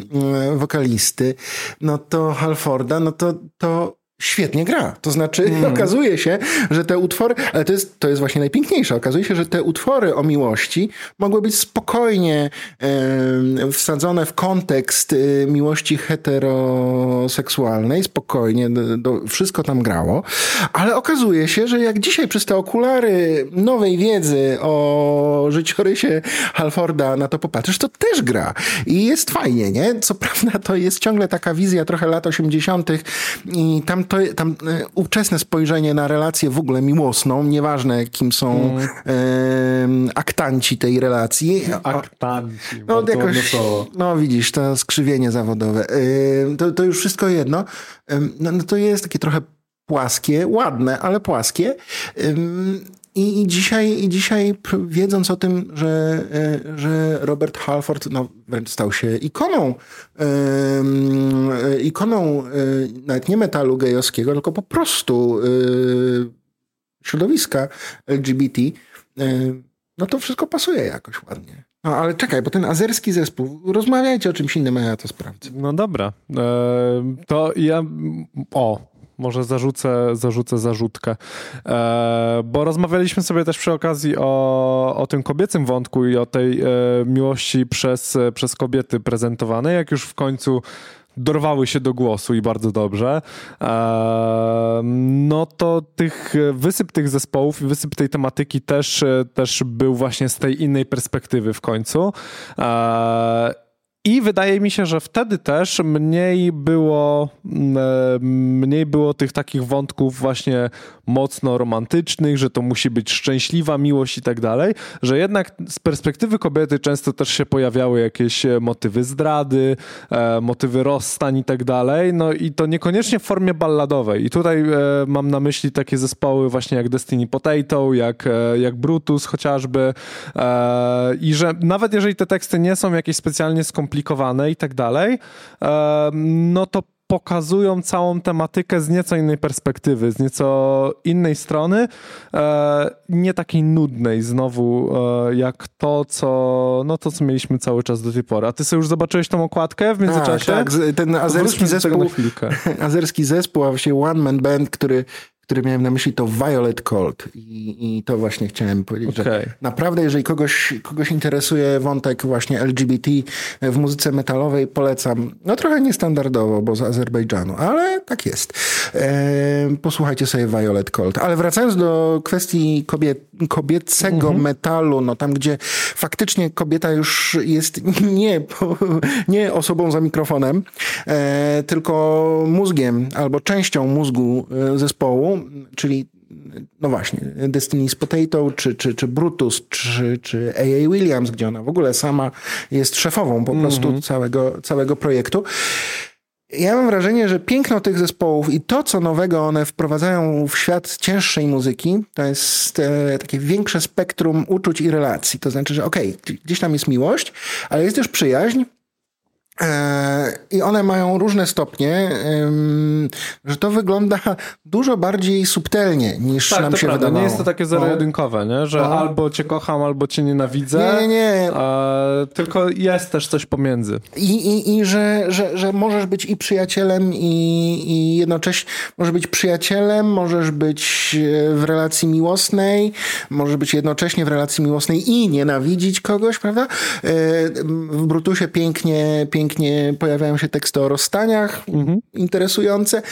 e, wokalisty, no to Halforda, no to, to świetnie gra. To znaczy mm. okazuje się, że te utwory, ale to jest, to jest właśnie najpiękniejsze, okazuje się, że te utwory o miłości mogły być spokojnie e, wsadzone w kontekst e, miłości heteroseksualnej, spokojnie, do, do, wszystko tam grało, ale okazuje się, że jak dzisiaj przez te okulary nowej wiedzy o życiorysie Halforda na to popatrzysz, to też gra. I jest fajnie, nie? Co prawda to jest ciągle taka wizja trochę lat osiemdziesiątych i tam To, tam e, ówczesne spojrzenie na relację w ogóle miłosną, nieważne kim są mm. e, aktanci tej relacji. Aktanci. No, no, jakoś, no widzisz, to skrzywienie zawodowe. E, to, to już wszystko jedno. E, no, no to jest takie trochę płaskie, ładne, ale płaskie. E, I, i, dzisiaj, I dzisiaj, wiedząc o tym, że, że Robert Halford no, wręcz stał się ikoną, yy, ikoną yy, nawet nie metalu gejowskiego, tylko po prostu yy, środowiska L G B T, yy, no to wszystko pasuje jakoś ładnie. No ale czekaj, bo ten azerski zespół, rozmawiajcie o czymś innym, a ja to sprawdzę. No dobra, eee, to ja... O... Może zarzucę, zarzucę zarzutkę. E, bo rozmawialiśmy sobie też przy okazji o, o tym kobiecym wątku i o tej e, miłości przez, przez kobiety prezentowanej, jak już w końcu dorwały się do głosu i bardzo dobrze. E, no to tych, wysyp tych zespołów i wysyp tej tematyki też, też był właśnie z tej innej perspektywy w końcu. E, I wydaje mi się, że wtedy też mniej było, mniej było tych takich wątków właśnie mocno romantycznych, że to musi być szczęśliwa miłość i tak dalej, że jednak z perspektywy kobiety często też się pojawiały jakieś motywy zdrady, motywy rozstań i tak dalej, no i to niekoniecznie w formie balladowej. I tutaj mam na myśli takie zespoły właśnie jak Destiny Potato, jak, jak Brutus chociażby i że nawet jeżeli te teksty nie są jakieś specjalnie skomplikowane, i tak dalej, no to pokazują całą tematykę z nieco innej perspektywy, z nieco innej strony, nie takiej nudnej znowu, jak to, co, no to, co mieliśmy cały czas do tej pory. A ty sobie już zobaczyłeś tą okładkę w międzyczasie? Tak, tak. Ten azerski zespół, azerski zespół, a właściwie one man band, który który miałem na myśli, to Violet Cold. I, i to właśnie chciałem powiedzieć, okay. Że naprawdę, jeżeli kogoś, kogoś interesuje wątek właśnie L G B T w muzyce metalowej, polecam. No trochę niestandardowo, bo z Azerbejdżanu, ale tak jest. E, posłuchajcie sobie Violet Cold. Ale wracając do kwestii kobie, kobiecego mm-hmm. metalu, no tam, gdzie faktycznie kobieta już jest nie, nie osobą za mikrofonem, e, tylko mózgiem albo częścią mózgu zespołu, czyli no właśnie Destiny's Potato, czy, czy, czy Brutus, czy, czy A A. Williams, gdzie ona w ogóle sama jest szefową po prostu mm-hmm. całego, całego projektu. Ja mam wrażenie, że piękno tych zespołów i to, co nowego one wprowadzają w świat cięższej muzyki, to jest e, takie większe spektrum uczuć i relacji. To znaczy, że okej, okay, gdzieś tam jest miłość, ale jest też przyjaźń, I one mają różne stopnie, że to wygląda dużo bardziej subtelnie niż tak, nam się prawda. Wydawało. Nie jest to takie zero-jedynkowe, nie? Że Aha. albo cię kocham, albo cię nienawidzę. Nie, nie, nie. A, tylko jest też coś pomiędzy. I, i, i że, że, że możesz być i przyjacielem, i, i jednocześnie możesz być przyjacielem, możesz być w relacji miłosnej, możesz być jednocześnie w relacji miłosnej i nienawidzić kogoś, prawda? W Brutusie pięknie, pięknie Nie pojawiają się teksty o rozstaniach mm-hmm. interesujące.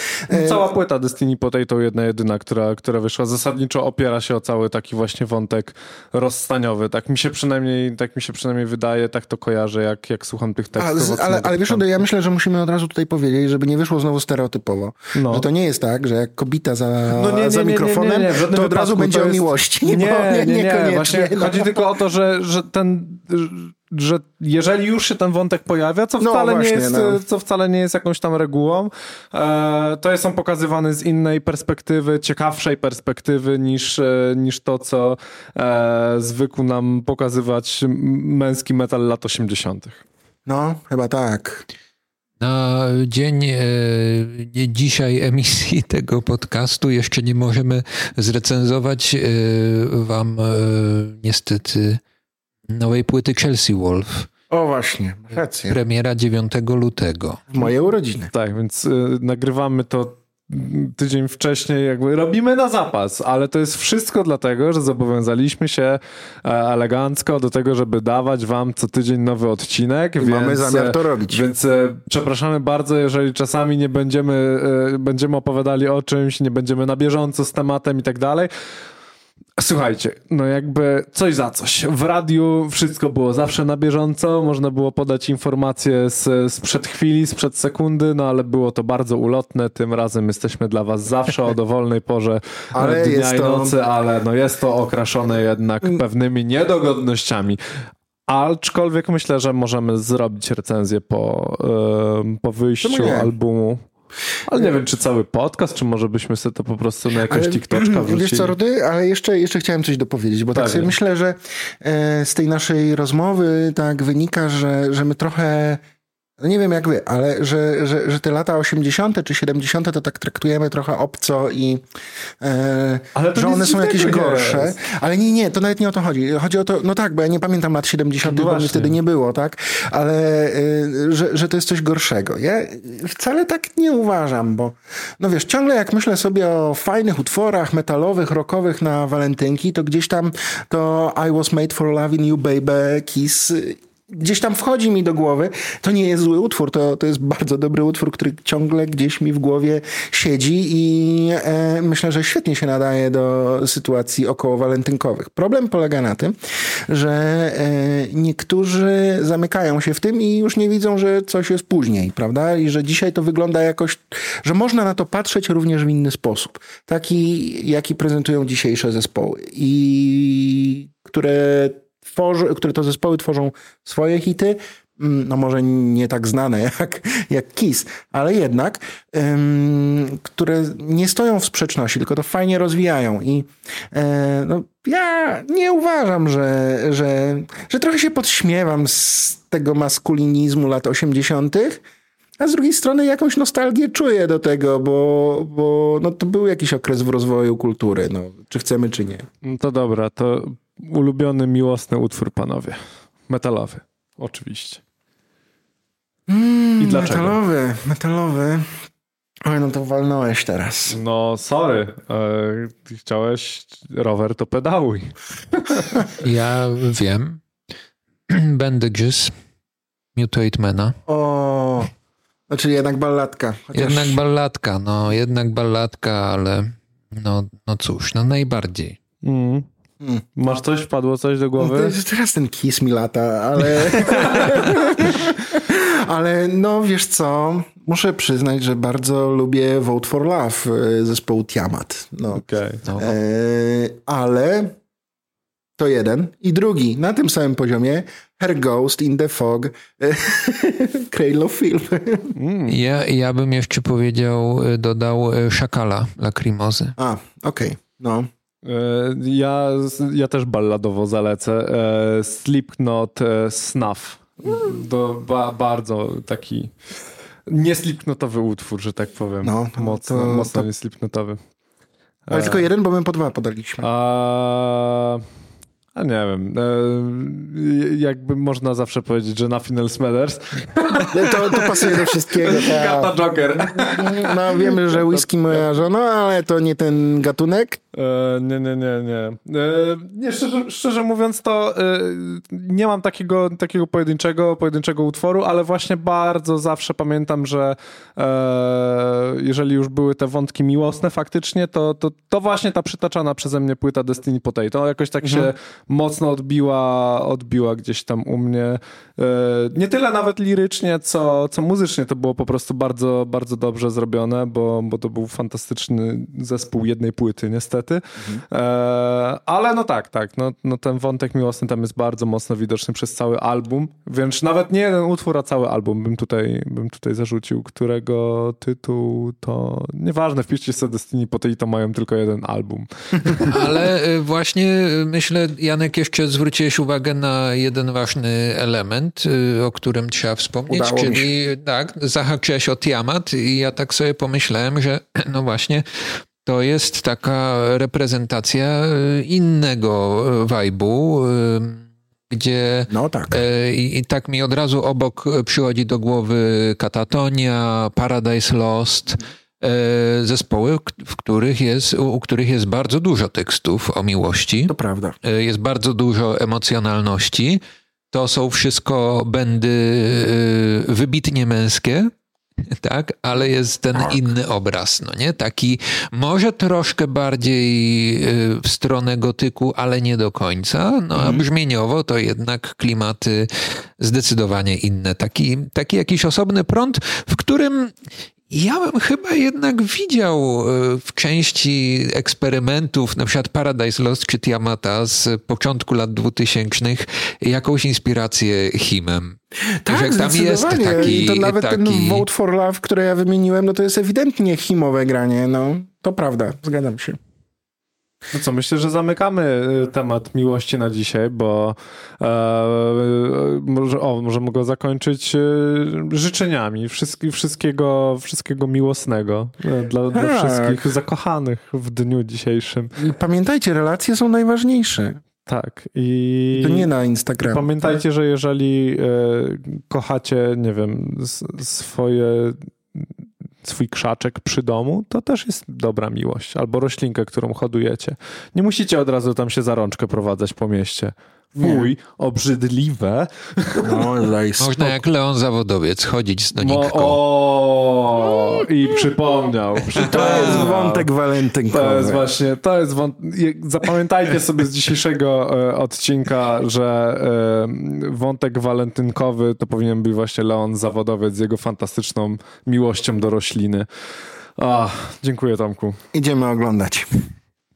Cała płyta Destiny Potato, jedna jedyna, która, która wyszła, zasadniczo opiera się o cały taki właśnie wątek rozstaniowy. Tak mi się przynajmniej, tak mi się przynajmniej wydaje, tak to kojarzę, jak, jak słucham tych tekstów. Ale, ale, ale wiesz, ja myślę, że musimy od razu tutaj powiedzieć, żeby nie wyszło znowu stereotypowo. No. Że to nie jest tak, że jak kobita za, no nie, nie, za mikrofonem, nie, nie, nie, nie. to od razu będzie jest... o miłości. Nie, nie, nie, nie. Właśnie no. Chodzi tylko o to, że, że ten... że jeżeli już się ten wątek pojawia, co wcale, no właśnie, nie, jest, no. co wcale nie jest jakąś tam regułą, e, to jest on pokazywany z innej perspektywy, ciekawszej perspektywy niż, niż to, co e, zwykł nam pokazywać męski metal lat osiemdziesiątych. No, chyba tak. Na dzień e, dzisiaj emisji tego podcastu jeszcze nie możemy zrecenzować e, wam e, niestety nowej płyty Chelsea Wolf. O właśnie, racja. Premiera dziewiątego lutego. W moje urodziny. Tak, więc y, nagrywamy to tydzień wcześniej, jakby robimy na zapas, ale to jest wszystko dlatego, że zobowiązaliśmy się elegancko do tego, żeby dawać wam co tydzień nowy odcinek. I więc, mamy zamiar to robić. Więc przepraszamy bardzo, jeżeli czasami nie będziemy, będziemy opowiadali o czymś, nie będziemy na bieżąco z tematem i tak dalej. Słuchajcie, no jakby coś za coś. W radiu wszystko było zawsze na bieżąco, można było podać informacje z, sprzed chwili, sprzed sekundy, no ale było to bardzo ulotne. Tym razem jesteśmy dla was zawsze o dowolnej porze ale dnia i nocy, to... ale no jest to okraszone jednak pewnymi niedogodnościami. Aczkolwiek myślę, że możemy zrobić recenzję po, yy, po wyjściu albumu. Ale nie wiem, czy cały podcast, czy może byśmy sobie to po prostu na jakąś TikToczka wrzucili. Wiesz co, Rody, ale jeszcze, jeszcze chciałem coś dopowiedzieć, bo tak, tak sobie myślę, że e, z tej naszej rozmowy tak wynika, że, że my trochę... No nie wiem jak wy, ale że, że, że te lata osiemdziesiąte czy siedemdziesiąte to tak traktujemy trochę obco i e, ale to że one są jakieś gorsze. Jest. Ale nie, nie, to nawet nie o to chodzi. Chodzi o to, no tak, bo ja nie pamiętam lat siedemdziesiątych, no bo mnie wtedy nie było, tak? Ale e, że, że to jest coś gorszego. Ja wcale tak nie uważam, bo no wiesz, ciągle jak myślę sobie o fajnych utworach metalowych, rockowych na walentynki, to gdzieś tam to I Was Made for Loving You Baby, Kiss... Gdzieś tam wchodzi mi do głowy. To nie jest zły utwór, to, to jest bardzo dobry utwór, który ciągle gdzieś mi w głowie siedzi i e, myślę, że świetnie się nadaje do sytuacji okołowalentynkowych. Problem polega na tym, że e, niektórzy zamykają się w tym i już nie widzą, że coś jest później, prawda? I że dzisiaj to wygląda jakoś, że można na to patrzeć również w inny sposób. Taki, jaki prezentują dzisiejsze zespoły i które... Tworzy, które to zespoły tworzą swoje hity, no może nie tak znane jak, jak Kiss, ale jednak, ym, które nie stoją w sprzeczności, tylko to fajnie rozwijają i yy, no, ja nie uważam, że, że, że trochę się podśmiewam z tego maskulinizmu lat osiemdziesiątych, a z drugiej strony jakąś nostalgię czuję do tego, bo, bo no, to był jakiś okres w rozwoju kultury, no, czy chcemy, czy nie. To dobra, to ulubiony, miłosny utwór, panowie. Metalowy, oczywiście. Mm, I dlaczego? Metalowy, metalowy. Oj, no to walnąłeś teraz. No, sorry. E, chciałeś rower, to pedałuj. Ja wiem. Bandages. Mutate Mana. O, znaczy jednak balladka. Chociaż... Jednak balladka, no. Jednak balladka, ale no, no cóż, no najbardziej. Mm. Hmm. Masz coś? Wpadło coś do głowy? Teraz ten Kiss mi lata, ale... ale no wiesz co, muszę przyznać, że bardzo lubię Vote for Love zespołu Tiamat. No. Okay. No. E, ale to jeden. I drugi, na tym samym poziomie, Her Ghost in the Fog, Cradle of Filth. ja, ja bym jeszcze powiedział, dodał Szakala Lacrimozy. A, okej, okay. No. Ja, ja też balladowo zalecę Slipknot Snuff do, ba, bardzo taki nieslipnotowy utwór, że tak powiem. No, no, mocno, to, mocno to... nieslipnotowy. Ale e... tylko jeden, bo my po dwa podaliśmy. A... A nie wiem, e, jakby można zawsze powiedzieć, że na Final Smathers. To, to pasuje do wszystkiego. Gata Joker. No wiemy, że whisky moja żona, ale to nie ten gatunek. E, nie, nie, nie, nie. E, nie szczerze, szczerze mówiąc to e, nie mam takiego, takiego pojedynczego, pojedynczego utworu, ale właśnie bardzo zawsze pamiętam, że e, jeżeli już były te wątki miłosne faktycznie, to, to, to właśnie ta przytaczana przeze mnie płyta Destiny Potato jakoś tak mhm. się mocno odbiła, odbiła gdzieś tam u mnie. Nie tyle nawet lirycznie, co, co muzycznie to było po prostu bardzo, bardzo dobrze zrobione, bo, bo to był fantastyczny zespół jednej płyty, niestety. Mhm. Ale no tak, tak. No, no ten wątek miłosny tam jest bardzo mocno widoczny przez cały album, więc nawet nie jeden utwór, a cały album bym tutaj, bym tutaj zarzucił, którego tytuł to... Nieważne, wpiszcie sobie Destiny Potato i to mają tylko jeden album. Ale właśnie myślę, Janek, jeszcze zwróciłeś uwagę na jeden ważny element, o którym trzeba wspomnieć, Udało czyli tak, zahaczyłeś o Tiamat i ja tak sobie pomyślałem, że no właśnie to jest taka reprezentacja innego vibe'u, gdzie no tak. I, i tak mi od razu obok przychodzi do głowy Katatonia, Paradise Lost, zespoły, w których jest, u których jest bardzo dużo tekstów o miłości. To prawda. Jest bardzo dużo emocjonalności. To są wszystko bendy wybitnie męskie, tak? Ale jest ten tak. inny obraz, no nie? Taki może troszkę bardziej w stronę gotyku, ale nie do końca. No a brzmieniowo to jednak klimaty zdecydowanie inne. Taki, taki jakiś osobny prąd, w którym... Ja bym chyba jednak widział w części eksperymentów, na przykład Paradise Lost czy Tiamata z początku lat dwutysięcznych, jakąś inspirację Himem. Tak, tam jest taki, i to nawet taki... ten Vote for Love, który ja wymieniłem, no to jest ewidentnie Himowe granie, no. To prawda, zgadzam się. No co, myślę, że zamykamy temat miłości na dzisiaj, bo e, może, o, może mogę zakończyć e, życzeniami wszystki, wszystkiego, wszystkiego miłosnego e, dla, tak. dla wszystkich zakochanych w dniu dzisiejszym. Pamiętajcie, relacje są najważniejsze. Tak. I to nie na Instagram. Pamiętajcie, tak? że jeżeli e, kochacie, nie wiem, s- swoje... swój krzaczek przy domu, to też jest dobra miłość. Albo roślinkę, którą hodujecie. Nie musicie od razu tam się za rączkę prowadzać po mieście. Fuj, obrzydliwe. No, daj spokój. Można jak Leon Zawodowiec chodzić z doniczką. O, i przypomniał. przypomniał. To jest wątek walentynkowy. To jest właśnie, to jest wątek. Zapamiętajcie sobie z dzisiejszego e, odcinka, że e, wątek walentynkowy to powinien być właśnie Leon Zawodowiec z jego fantastyczną miłością do rośliny. O, dziękuję, Tomku. Idziemy oglądać.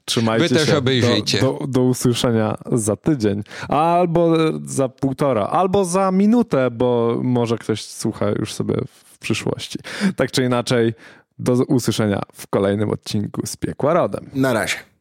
Trzymajcie Wy też się, obejrzyjcie. Do, do, do usłyszenia za tydzień, albo za półtora, albo za minutę, bo może ktoś słucha już sobie w przyszłości. Tak czy inaczej, do usłyszenia w kolejnym odcinku z Piekła Rodem. Na razie.